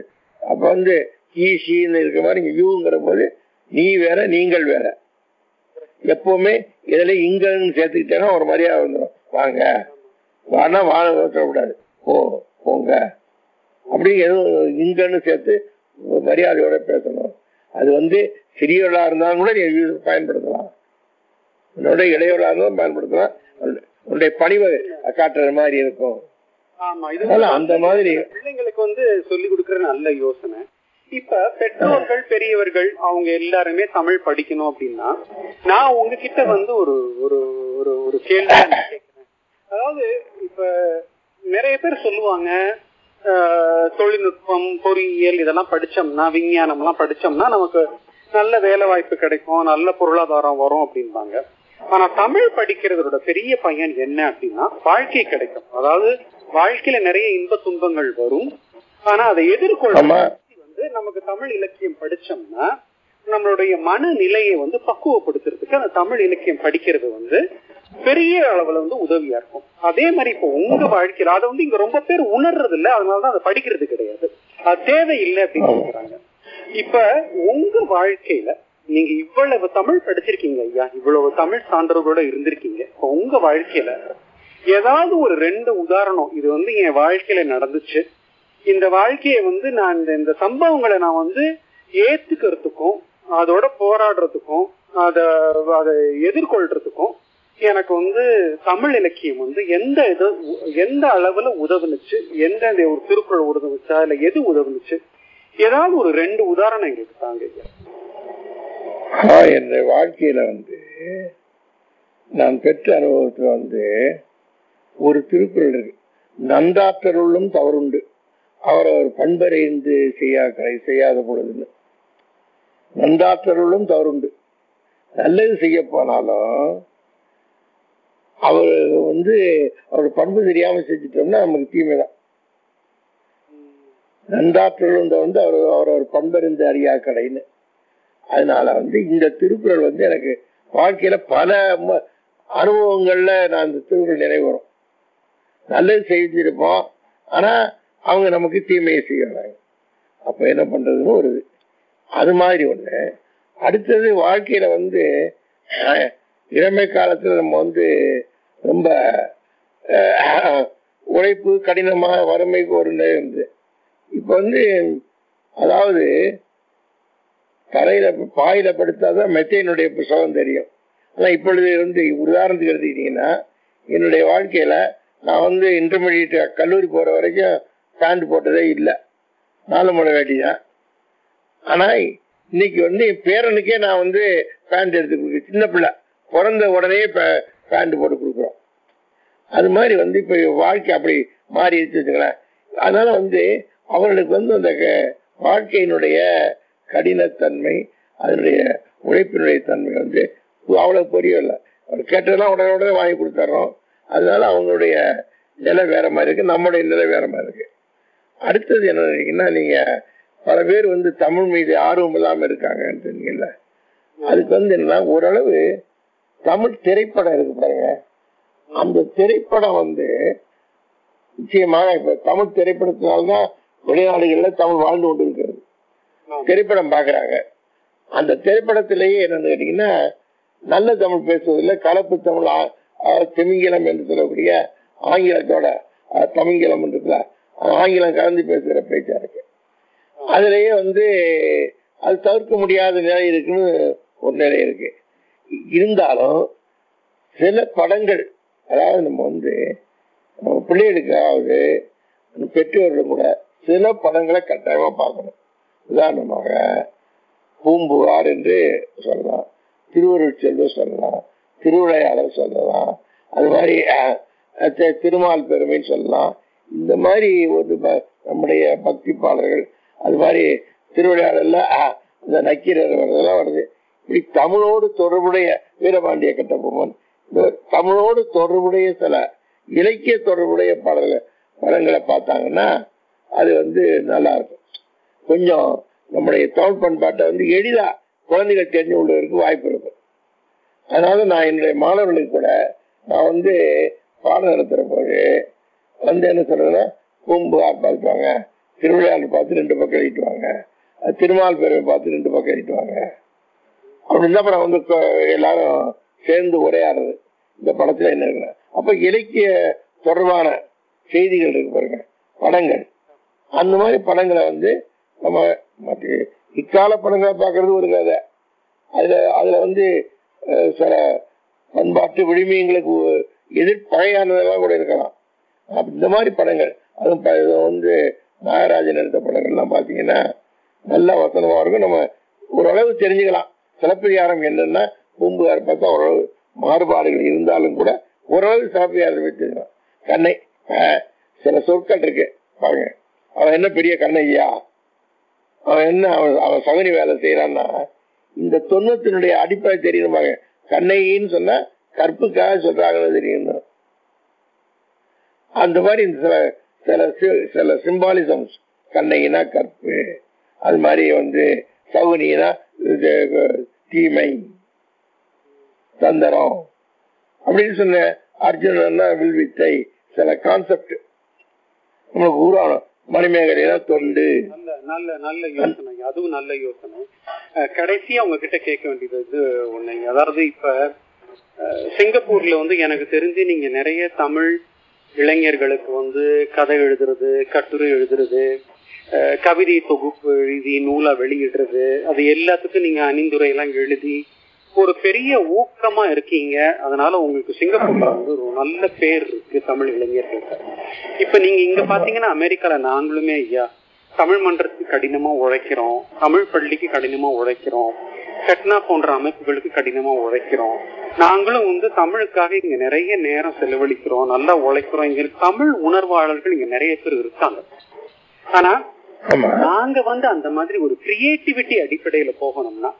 அப்ப வந்து ஈ ஷீன்னு இருக்கிற மாதிரி இங்க யூங்கிற போது நீ வேற நீங்கள் வேற. எப்பவுமே இதுல இங்கன்னு சேர்த்துக்கிட்டேன்னா ஒரு மரியாதை வந்துடும். வாங்க வானா வாழ சொல்லக்கூடாது, ஓ போங்க அப்படி எதுவும் இங்கன்னு சேர்த்து மரியாதையோட பேசணும். அது வந்து சிறியவர்களா இருந்தாலும் கூட நீ பயன்படுத்தலாம், உன்னோட இளையவர்களா இருந்தாலும் பயன்படுத்தலாம். உன்னுடைய பணிவை காட்டுற மாதிரி இருக்கும். அந்த மாதிரி பிள்ளைங்களுக்கு வந்து சொல்லி கொடுக்கற நல்ல யோசனை. இப்ப பெற்றோர்கள் பெரியவர்கள் அவங்க எல்லாருமே தமிழ் படிக்கணும் அப்படின்னா, நான் உங்ககிட்ட வந்து ஒரு ஒரு ஒரு கேள்வி கேட்கிறேன். அதாவது இப்ப நிறைய பேர் சொல்லுவாங்க, தொழில்நுட்பம், பொறியியல் இதெல்லாம் படிச்சோம்னா, விஞ்ஞானம் எல்லாம் படிச்சோம்னா நமக்கு நல்ல வேலை வாய்ப்பு கிடைக்கும், நல்ல பொருளாதாரம் வரும் அப்படின்பாங்க. ஆனா தமிழ் படிக்கிறதோட பெரிய பயன் என்ன அப்படின்னா, வாழ்க்கை கிடைக்கும். அதாவது வாழ்க்கையில நிறைய இன்ப துன்பங்கள் வரும், ஆனா அதை எதிர்கொள்ள வந்து நமக்கு தமிழ் இலக்கியம் படிச்சோம்னா நம்மளுடைய மனநிலையை வந்து பக்குவப்படுத்துறதுக்கு அந்த தமிழ் இலக்கியம் படிக்கிறது வந்து பெரிய அளவுல வந்து உதவியா இருக்கும். அதே மாதிரி இப்போ உங்க வாழ்க்கையில அதை வந்து இங்க ரொம்ப பேர் உணர்றது இல்லை, அதனாலதான் அதை படிக்கிறது கிடையாது, அது தேவை இல்லை அப்படின்னு சொல்றாங்க. இப்ப உங்க வாழ்க்கையில நீங்க இவ்வளவு தமிழ் படிச்சிருக்கீங்க ஐயா, இவ்வளவு தமிழ் சான்றோர்களோட இருந்திருக்கீங்க. இப்ப உங்க வாழ்க்கையில ஏதாவது ஒரு ரெண்டு உதாரணம், இது வந்து என் வாழ்க்கையில நடந்துச்சு, இந்த வாழ்க்கையை வந்து நான் இந்த சம்பவங்களை நான் வந்து ஏத்துக்கிறதுக்கும் அதோட போராடுறதுக்கும் அதை எதிர்கொள்றதுக்கும் எனக்கு வந்து தமிழ் இலக்கியம் வந்து எந்த அளவுல உதவுனுச்சு, எந்த ஒரு திருக்குறள் உதவுச்சா இல்ல எது உதவுனுச்சு, ஏதாவது ஒரு ரெண்டு உதாரணம் எங்களுக்கு தாங்க. என் வாழ்க்கையில வந்து நான் பெற்ற அனுபவத்துல வந்து ஒரு திருக்குறள் இருக்கு, நந்தாற்றருளும் தவறுண்டு அவர் அவர் பண்பறிந்து செய்யாத பொழுதுன்னு. நந்தாற்றருளும் தவறுண்டு, நல்லது செய்ய போனாலும் அவரு வந்து அவர் பண்பு தெரியாம செஞ்சுட்டோம்னா நமக்கு தீமைதான். நந்தாற்றலும் தவறுண்டு அவர் அவர் பண்பறிந்து அறியா கடைன்னு. அதனால வந்து இந்த திருக்குறள் வந்து எனக்கு வாழ்க்கையில பல அனுபவங்கள்ல நான் இந்த திருக்குறள் நினைவு வரும். நல்லது செஞ்சிருப்போம், ஆனா அவங்க நமக்கு தீமையை செய்யறாங்க, அப்ப என்ன பண்றதுன்னு ஒரு அது மாதிரி ஒண்ணு. அடுத்தது வாழ்க்கையில வந்து இளமை காலத்துல நம்ம வந்து ரொம்ப உழைப்பு, கடினமான வறுமைக்கு ஒரு நிலை இருந்து இப்ப வந்து அதாவது தரையில பாயில படுத்தாதான் மெத்தையினுடைய புத்தகம் தெரியும். ஆனா இப்பொழுது வந்து உதாரணத்துக்கு எடுத்துக்கிட்டீங்கன்னா, என்னுடைய வாழ்க்கையில நான் வந்து இன்டர்மீடியட் கல்லூரி போற வரைக்கும் பேண்ட் போட்டதே இல்லை. நாலு மூணு வேட்டிதான். ஆனா இன்னைக்கு பேரனுக்கே நான் பேண்ட் எடுத்து கொடுக்க, சின்ன பிள்ளை பிறந்த உடனே பேண்ட் போட்டு கொடுக்குறோம். அது மாதிரி இப்ப வாழ்க்கை அப்படி மாறி வச்சுக்கலாம். அதனால அவர்களுக்கு அந்த வாழ்க்கையினுடைய கடினத்தன்மை, அதனுடைய உழைப்பினுடைய தன்மை அவ்வளவு புரியவில்லை. அவர் கேட்டதெல்லாம் உடனே வாங்கி கொடுத்துறோம். அதனால அவங்களுடைய நிலை வேற மாதிரி இருக்கு, நம்மளுடைய நிலை வேற மாதிரி இருக்கு. அடுத்தது என்ன நினைக்கிறீங்கன்னா, நீங்க பல பேர் தமிழ் மீது ஆர்வம் இல்லாம இருக்காங்கன்றீங்கல்ல, அதுக்கு என்னன்னா ஓரளவு தமிழ் திரைப்படம் இருக்கு பாருங்க, அந்த திரைப்படம் நிச்சயமாக இப்ப தமிழ் திரைப்படத்தினால்தான் வெளிநாடுகள்ல தமிழ் வாழ்ந்து கொண்டு இருக்கிறது. திரைப்படம் பாக்குறாங்க. அந்த திரைப்படத்திலேயே என்னன்னு கேட்டீங்கன்னா, நல்ல தமிழ் பேசுவதில்லை, கலப்பு தமிழ், திமிங்கிலம் என்று சொல்லக்கூடிய ஆங்கிலத்தோட தமிங்கிலம் இருக்குல்ல, ஆங்கிலம் கலந்து பேசுகிற பேச்சா இருக்கு. அதுலயே அது தவிர்க்க முடியாத நிலை இருக்குன்னு ஒரு நிலை இருக்கு. இருந்தாலும் சில படங்கள், அதாவது நம்ம நம்ம பிள்ளைகளுக்காவது பெற்றோர்களும் கூட சில படங்களை கட்டாயமா பார்க்கணும். உதாரணமாக பூம்புகார் என்று சொல்லலாம், திருவருள் செல்வம் சொல்லலாம், திருவிளையாடல் சொல்லலாம், அது மாதிரி திருமால் பெருமைன்னு சொல்லலாம். இந்த மாதிரி நம்முடைய பக்தி பாடல்கள், அது மாதிரி திருவிளையாடல்ல இந்த நக்கீரர் வர்றதெல்லாம் வருது. இப்படி தமிழோடு தொடர்புடைய வீரபாண்டிய கட்டபொம்மன், தமிழோடு தொடர்புடைய சில இலக்கிய தொடர்புடைய படங்களை பார்த்தாங்கன்னா அது நல்லா இருக்கும். கொஞ்சம் நம்முடைய தமிழ் பண்பாட்டை எளிதா குழந்தைகள் தெரிஞ்சு கொள்வதற்கு வாய்ப்பு இருக்கும். அதனால நான் என்னுடைய மாணவர்களுக்கு கூட நான் பாடம் நடத்துற போது என்ன சொல்றேன்னா, பூம்புகார் பார்த்துவாங்க, திருவிளையாடல் பார்த்து ரெண்டு பக்கம் எழுதிட்டுவாங்க, திருமால் பெருமை பார்த்து ரெண்டு பக்கம் எழுதிட்டுவாங்க அப்படின்னு தான் நான் எல்லாரும் சேர்ந்து உரையாடுறது. இந்த படத்துல என்ன இருக்குன்னா, அப்ப இலக்கிய தொடர்பான செய்திகள் இருக்கு பாருங்க படங்கள். அந்த மாதிரி படங்களை நம்ம இக்கால படங்களை பார்க்கறது ஒரு கதை. அதுல சில பண்பாட்டு விழுமியங்களுக்கு எதிர்ப்பகையானதெல்லாம் கூட இருக்கலாம். இந்த மாதிரி படங்கள், அதுவும் நாகராஜன் எடுத்த படங்கள்லாம் பாத்தீங்கன்னா நல்ல வசனமா இருக்கும். நம்ம ஓரளவு தெரிஞ்சுக்கலாம். சிலப்பதிகாரம் என்னன்னா பூம்புகார் பார்த்தா ஓரளவு மாறுபாடுகள் இருந்தாலும் கூட ஓரளவு சிலப்பதிகாரம் வச்சிருக்கலாம். கண்ணை சில சொற்கள் இருக்கு பாருங்க, அவன் என்ன பெரிய கண்ணையா, அவன் என்ன அவன் சகுனி வேலை செய்யறான்னா இந்த தொன்மத்தினுடைய அடிப்படை தெரியும். கண்ணையின்னு சொன்னா கற்புக்காக சொல்றாங்கன்னு தெரியும். அந்த மாதிரி சில சிம்பாலிசம்ஸ், கண்ணையினா கற்பு, அது மாதிரி சகுனினா தீமை தந்தரம் அப்படின்னு சொன்ன அர்ஜுனன்னா வில்வித்தை, சில கான்செப்ட் நம்மளுக்கு உருவாகணும். மணிமேகலையா தொண்டு, நல்ல நல்ல யோசனைங்க, அதுவும் நல்ல யோசனை. கடைசியா உங்ககிட்ட கேட்க வேண்டியது ஒண்ணுங்க, அதாவது இப்ப சிங்கப்பூர்ல எனக்கு தெரிஞ்சு நீங்க நிறைய தமிழ் இளைஞர்களுக்கு கதை எழுதுறது, கட்டுரை எழுதுறது, கவிதை தொகுப்பு எழுதி நூலா வெளியிடுறது, அது எல்லாத்துக்கும் நீங்க அணிந்துரையெல்லாம் எழுதி ஒரு பெரிய ஊக்கமா இருக்கீங்க. அதனால உங்களுக்கு சிங்கப்பூர்ல ஒரு நல்ல பேர் இருக்கு தமிழ் இளைஞர்களுக்கு. இப்ப நீங்க இங்க பாத்தீங்கன்னா அமெரிக்கால நாங்களுமே ஐயா தமிழ் மன்றத்துக்கு கடினமா உழைக்கிறோம், தமிழ் பள்ளிக்கு கடினமா உழைக்கிறோம், கட்னா போன்ற அமைப்புகளுக்கு கடினமா உழைக்கிறோம். நாங்களும் தமிழுக்காக இங்க நிறைய நேரம் செலவழிக்கிறோம், நல்லா உழைக்கிறோம். இங்க தமிழ் உணர்வாளர்கள் இங்க நிறைய பேர் இருக்காங்க. ஆனா நாங்க அந்த மாதிரி ஒரு கிரியேட்டிவிட்டி அடிப்படையில போகணும்னா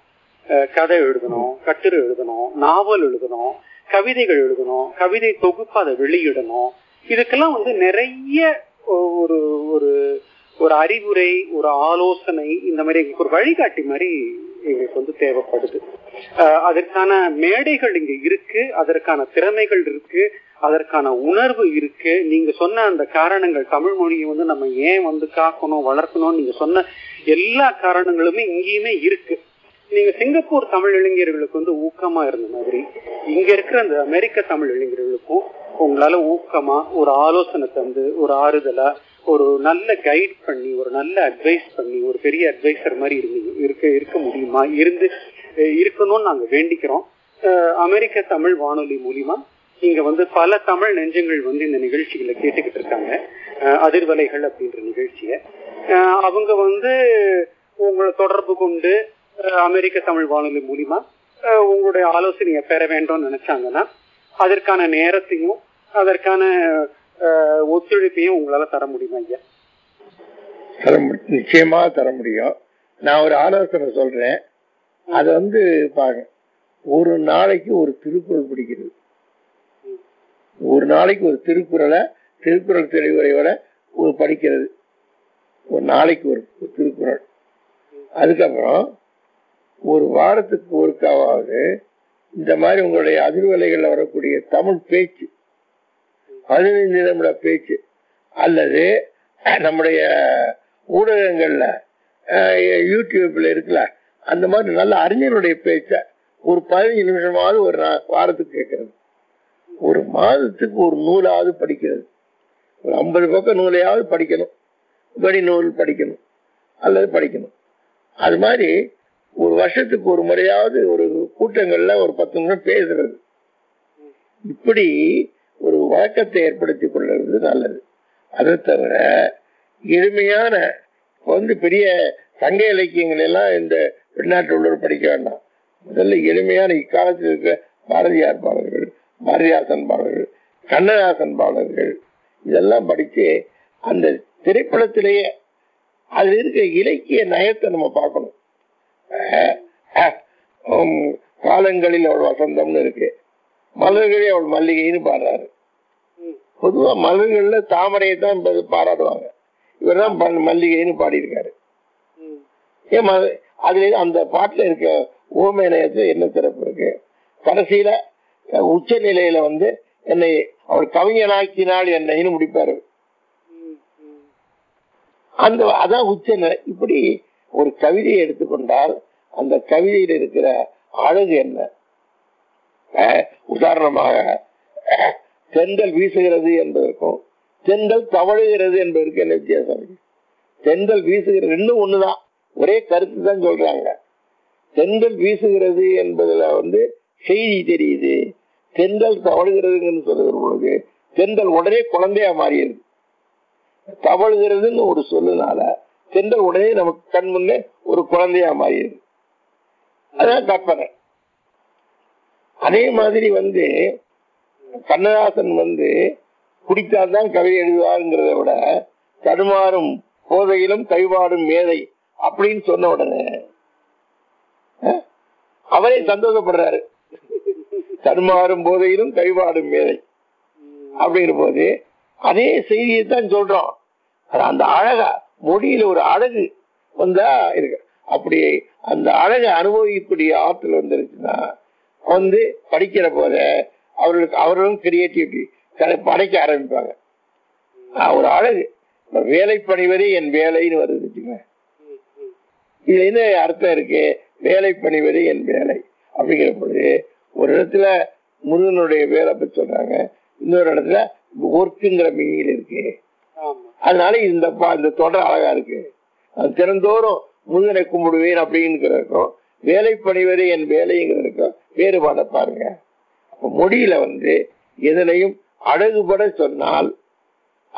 கதை எழுதணும், கட்டுரை எழுதணும், நாவல் எழுதணும், கவிதைகள் எழுதணும், கவிதை தொகுப்பு அதை வெளியிடணும். இதுக்கெல்லாம் நிறைய ஒரு ஒரு அறிவுரை, ஒரு ஆலோசனை, இந்த மாதிரி ஒரு வழிகாட்டி மாதிரி எங்களுக்கு தேவைப்படுது. அதற்கான மேடைகள் இங்க இருக்கு, அதற்கான திறமைகள் இருக்கு, அதற்கான உணர்வு இருக்கு. நீங்க சொன்ன அந்த காரணங்கள், தமிழ் மொழியை நம்ம ஏன் காக்கணும் வளர்க்கணும் நீங்க சொன்ன எல்லா காரணங்களுமே இங்கேயுமே இருக்கு. நீங்க சிங்கப்பூர் தமிழ் இளைஞர்களுக்கு ஊக்கமா இருந்த மாதிரி இங்க இருக்கிற அந்த அமெரிக்க தமிழ் இளைஞர்களுக்கும் உங்களால ஊக்கமா ஒரு ஆலோசனை தந்து, ஒரு ஆறுதலா, ஒரு நல்ல கைட் பண்ணி, ஒரு நல்ல அட்வைஸ் பண்ணி, ஒரு பெரிய அட்வைசர் மாதிரி இருக்க முடியுமா இருக்கணும்னு நாங்க வேண்டிக்கிறோம். அமெரிக்க தமிழ் வானொலி மூலியமா இங்க பல தமிழ் நெஞ்சங்கள் இந்த நிகழ்ச்சிகளை கேட்டுக்கிட்டு இருக்காங்க, அதிர்வலைகள் அப்படின்ற நிகழ்ச்சிய. அவங்க உங்களை தொடர்பு கொண்டு அமெரிக்க தமிழ் வானொலி மூலிமா உங்களுடைய ஆலோசனையை பெற வேண்டும் நினைச்சாங்கன்னா அதற்கான நேரத்தையும் அதற்கான ஒத்துழைப்பையும் உங்களால தர முடியுமா ஐயா? நிச்சயமா தர முடியும். நான் ஒரு ஆலோசனை சொல்றேன், அது பாருங்க, ஒரு நாளைக்கு ஒரு திருக்குறள் பிடிக்கிறது, ஒரு நாளைக்கு ஒரு திருக்குறள் தெளிவுரையோட ஒரு படிக்கிறது, ஒரு நாளைக்கு ஒரு திருக்குறள். அதுக்கப்புறம் ஒரு வாரத்துக்கு ஒருக்காவது இந்த மாதிரி உங்களுடைய அதிர்வலைகள்ல வரக்கூடிய தமிழ் பேச்சு, 15 நிமிட பேச்சு, அல்லது நம்முடைய ஊடகங்கள்ல யூடியூப்ல இருக்கல அந்த மாதிரி நல்ல அறிஞருடைய பேச்ச ஒரு 15 நிமிஷமாவது ஒரு வாரத்துக்கு கேட்கறது, ஒரு மாதத்துக்கு ஒரு நூலாவது படிக்கிறது, ஒரு 50 பக்கம் நூலையாவது படிக்கணும், வெடி நூல் படிக்கணும் அல்லது படிக்கணும். அது மாதிரி ஒரு வருஷத்துக்கு ஒரு முறையாவது ஒரு கூட்டங்கள்ல ஒரு 10 நிமிஷம் பேசுறது, இப்படி ஒரு வழக்கத்தை ஏற்படுத்தி கொள்வது நல்லது. அதை தவிர எளிமையான பெரிய சங்க இலக்கியங்கள் எல்லாம் இந்த வெளிநாட்டு உள்ளூர் படிக்க வேண்டாம். முதல்ல எளிமையான இக்காலத்தில் இருக்கிற பாரதியார் பாடல்கள், பாரதிதாசன் பாடல்கள், கண்ணதாசன் பாடல்கள் இதெல்லாம் படித்து அந்த திரைப்படத்திலேயே அது இருக்கிற இலக்கிய நயத்தை நம்ம பார்க்கணும். காலங்களில் அவள் வசந்தம்னு இருக்கு, மலர்களே அவள் மல்லிகைன்னு பாடுறாரு. பொதுவா மலர்கள்ல தாமரையை தான் பாராட்டுவாங்க, இவர் தான் மல்லிகைன்னு பாடியிருக்காரு. ஏன் அதுல அந்த பாட்டுல இருக்க ஓமை நயத்துல என்ன சிறப்பு இருக்கு? கடைசியில உச்ச நிலையில என்னை அவள் கவிஞனாக்கினாள் என்னைன்னு முடிப்பாரு, அந்த அதான் உச்ச நிலை. இப்படி ஒரு கவிதையை எடுத்துக்கொண்டால் அந்த கவிதையில இருக்கிற அழகு என்ன? உதாரணமாக தென்றல் வீசுகிறது என்பதற்கும் தென்றல் தவழுகிறது என்பதற்கு என்ன வித்தியாசம் இருக்கு? தென்றல் வீசுகிறது இன்னும் ஒண்ணுதான், ஒரே கருத்து தான் சொல்றாங்க. தென்றல் வீசுகிறது என்பதுல செய்தி தெரியுது, தென்றல் தவழுகிறதுன்னு சொல்லுகிற பொழுது தென்றல் உடனே குழந்தையா மாறியது. தவழுகிறதுன்னு ஒரு சொல்லுனால தென்றல் உடனே நமக்கு கண் முன்னே ஒரு குழந்தையா மாறியது, அதான் கற்பனை. அதே மாதிரி கண்ணதாசன் குடித்தால்தான் கவிதை எழுதுவாருங்கிறத விட தடுமாறும் போதையிலும் கைவாடும் மேதை அப்படின்னு சொன்ன உடனே அவரே சந்தோஷப்படுறாரு. தடுமாறும் போதையிலும் கைவாடும் மேதை அப்படிங்கிற போது அதே செய்தியை தான் சொல்றோம். அந்த அழகா மொழியில ஒரு அழகு வந்தா இருக்கு. அப்படி அந்த அழகை அனுபவிக்கக்கூடிய ஆற்றல் வந்துருச்சுன்னா படிக்கிற போத அவர்களுக்கு அவர்களும் கிரியேட்டிவிட்டி படைக்க ஆரம்பிப்பாங்க. ஒரு அழகு வேலை பணிவரே என் வேலைன்னு வருது. இதுல என்ன அர்த்தம் இருக்கு? வேலை பணிவரே என் வேலை அப்படிங்கிற பொழுது ஒரு இடத்துல முருகனுடைய வேலை பற்றி சொல்றாங்க, இன்னொரு இடத்துல ஒர்க்குங்கிற மீனில் இருக்கு. அதனால இந்த தொடர் அழகா இருக்கு. திறந்தோறும் முருகனை கும்பிடுவேன் அப்படிங்கிறதுக்கும் வேலை பணிவரே என் வேலைங்கிறதுக்கும் வேறுபாட பாருங்க. மொழியில எதனையும் அழகுபட சொன்னால்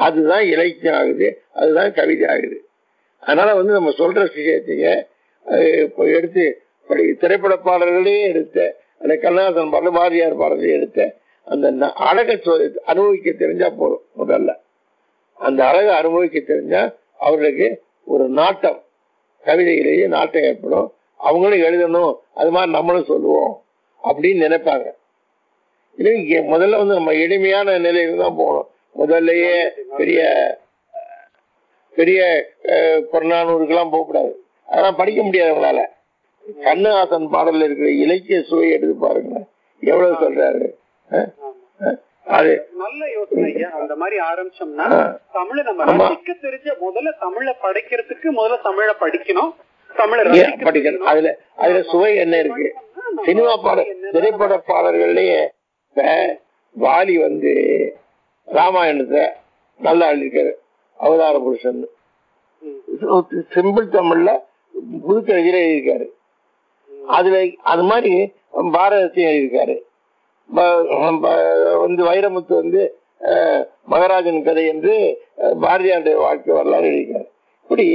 அதுதான் இலக்கியம் ஆகுது, அதுதான் கவிதை ஆகுது. அதனால நம்ம சொல்ற விஷயத்தைய எடுத்து திரைப்பட பாடல்களே எடுத்த அந்த கண்ணதாசன் பாடல், பாரதியார் பாடலையும் எடுத்த அந்த அழகை அனுபவிக்க தெரிஞ்சா போதும். முதல்ல அந்த அழகை அனுபவிக்க தெரிஞ்சா அவர்களுக்கு ஒரு நாட்டம், கவிதையிலேயே நாட்டம் ஏற்படும். அவங்களும் எழுதணும், அது மாதிரி நம்மளும் சொல்லுவோம் அப்படின்னு நினைப்பாங்க. முதல்ல நம்ம எளிமையான நிலையில தான் போகணும். முதல்லயே பெரிய பெரிய புறநானூறுக்கெல்லாம் போகக்கூடாது, அதெல்லாம் படிக்க முடியாது அவங்களால. கண்ணதாசன் பாடல்ல இருக்கிற இலக்கிய சுவை எடுத்து பாருங்க, எவ்வளவு சொல்றாரு. அது நல்ல யோசனை. அந்த மாதிரி ஆரம்பிச்சோம்னா தமிழை நம்ம ரசிக்க தெரிஞ்ச, முதல்ல தமிழை படிக்கிறதுக்கு முதல்ல தமிழை படிக்கணும், தமிழை படிக்கணும். அதுல அதுல சுவை என்ன இருக்கு? சினிமா பாடல் திரைப்பட பாடல்கள்லயே வாலி ராமாயணத்தை நல்லா எழுதியிருக்காரு, அவதார புருஷன். சிம்பிள் தமிழ்ல புதுக்கவிதையில எழுதியிருக்காரு. அதுல அது மாதிரி பாரதத்தையும் எழுதியிருக்காரு. வைரமுத்து மகாராஜன் கதை என்று பாரதியாருடைய வாழ்க்கை வரலாறு எழுதியிருக்காரு. இப்படி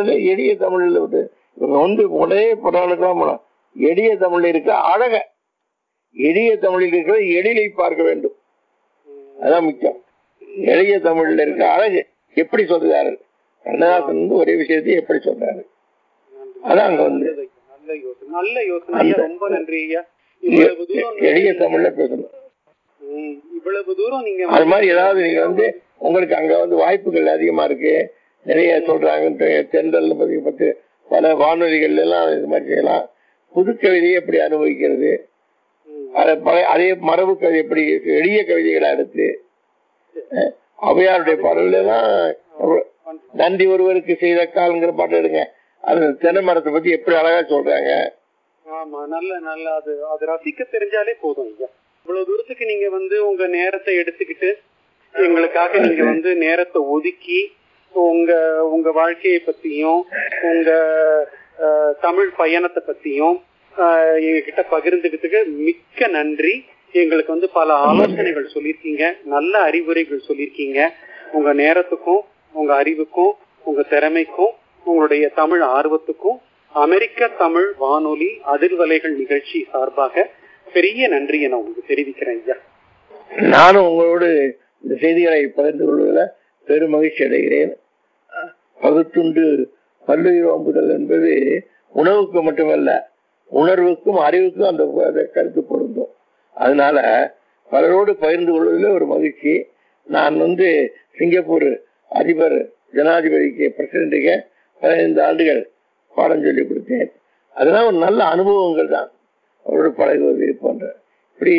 அது எளிய தமிழில் விட்டு இவங்க வந்து உடைய புறாளுக்கெல்லாம் எளிய தமிழ் இருக்க அழக எளிய தமிழில் இருக்கிற எழிலை பார்க்க வேண்டும். அதான் முக்கியம். எளிய தமிழ்ல இருக்க அழகு எப்படி சொல்றாரு கண்ணதாசன் வந்து ஒரே விஷயத்தையும் எப்படி சொல்றாரு. அதான் அங்க வந்து நல்ல யோசனை. ரொம்ப நன்றி ஐயா. எளிய தமிழ்ல பேசணும். இவ்வளவு தூரம் நீங்க அது மாதிரி ஏதாவது நீங்க வந்து உங்களுக்கு அங்க வந்து வாய்ப்புகள் அதிகமா இருக்கு, நிறைய சொல்றாங்க. தென்றல் பத்தி பல வானொலிகள் எல்லாம் இது மாதிரி செய்யலாம். புதுக்கவிதையை எப்படி அனுபவிக்கிறது, அதே மரபு கவிதை எப்படி எளிய கவிதைகளா எடுத்து அவையாருடைய பாடல்கள் எல்லாம். நன்றி ஒருவருக்கு செய்த காலங்கிற பாட்டு எடுங்க, அது தென்னை மரத்தை பத்தி எப்படி அழகா சொல்றாங்க. ஆமா, நல்ல நல்ல அது ரசிக்க தெரிஞ்சாலே போதும். இவ்வளவு தூரத்துக்கு நீங்க வந்து உங்க நேரத்தை எடுத்துக்கிட்டு எங்களுக்காக நீங்க வந்து நேரத்தை ஒதுக்கி உங்க வாழ்க்கையை பத்தியும் உங்க தமிழ் பயணத்தை பத்தியும் எங்ககிட்ட பகிர்ந்துக்கிறதுக்கு மிக்க நன்றி. எங்களுக்கு வந்து பல ஆலோசனைகள் சொல்லியிருக்கீங்க, நல்ல அறிவுரைகள் சொல்லியிருக்கீங்க. உங்க நேரத்துக்கும் உங்க அறிவுக்கும் உங்க திறமைக்கும் உங்களுடைய தமிழ் ஆர்வத்துக்கும் அமெரிக்க தமிழ் வானொலி அதிர்வலைகள் நிகழ்ச்சி சார்பாக பெரிய நன்றி என உங்களுக்கு தெரிவிக்கிறேன் ஐயா. நானும் உங்களோடு இந்த செய்திகளை பகிர்ந்து கொள்வதில் பெரும் மகிழ்ச்சி அடைகிறேன். பகுத்துண்டு பல்லுயிர் ஓம்புதல் என்பது உணவுக்கு மட்டுமல்ல, உணர்வுக்கும் அறிவுக்கும் அந்த கருத்து பொருந்தும். அதனால பலரோடு பகிர்ந்து கொள்வதில் ஒரு மகிழ்ச்சி. நான் வந்து சிங்கப்பூர் அதிபர் ஜனாதிபதிக்கு பிரசிடென்ட்டுக்கு 15 ஆண்டுகள் பாடம் சொல்லி கொடுத்தேன். அதெல்லாம் ஒரு நல்ல அனுபவங்கள் தான், அவரோடு பழகுவது போன்ற இப்படி.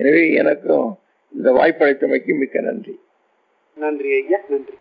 எனவே எனக்கும் இந்த வாய்ப்பளித்தமைக்கு மிக்க நன்றி. நன்றி ஐயா, நன்றி.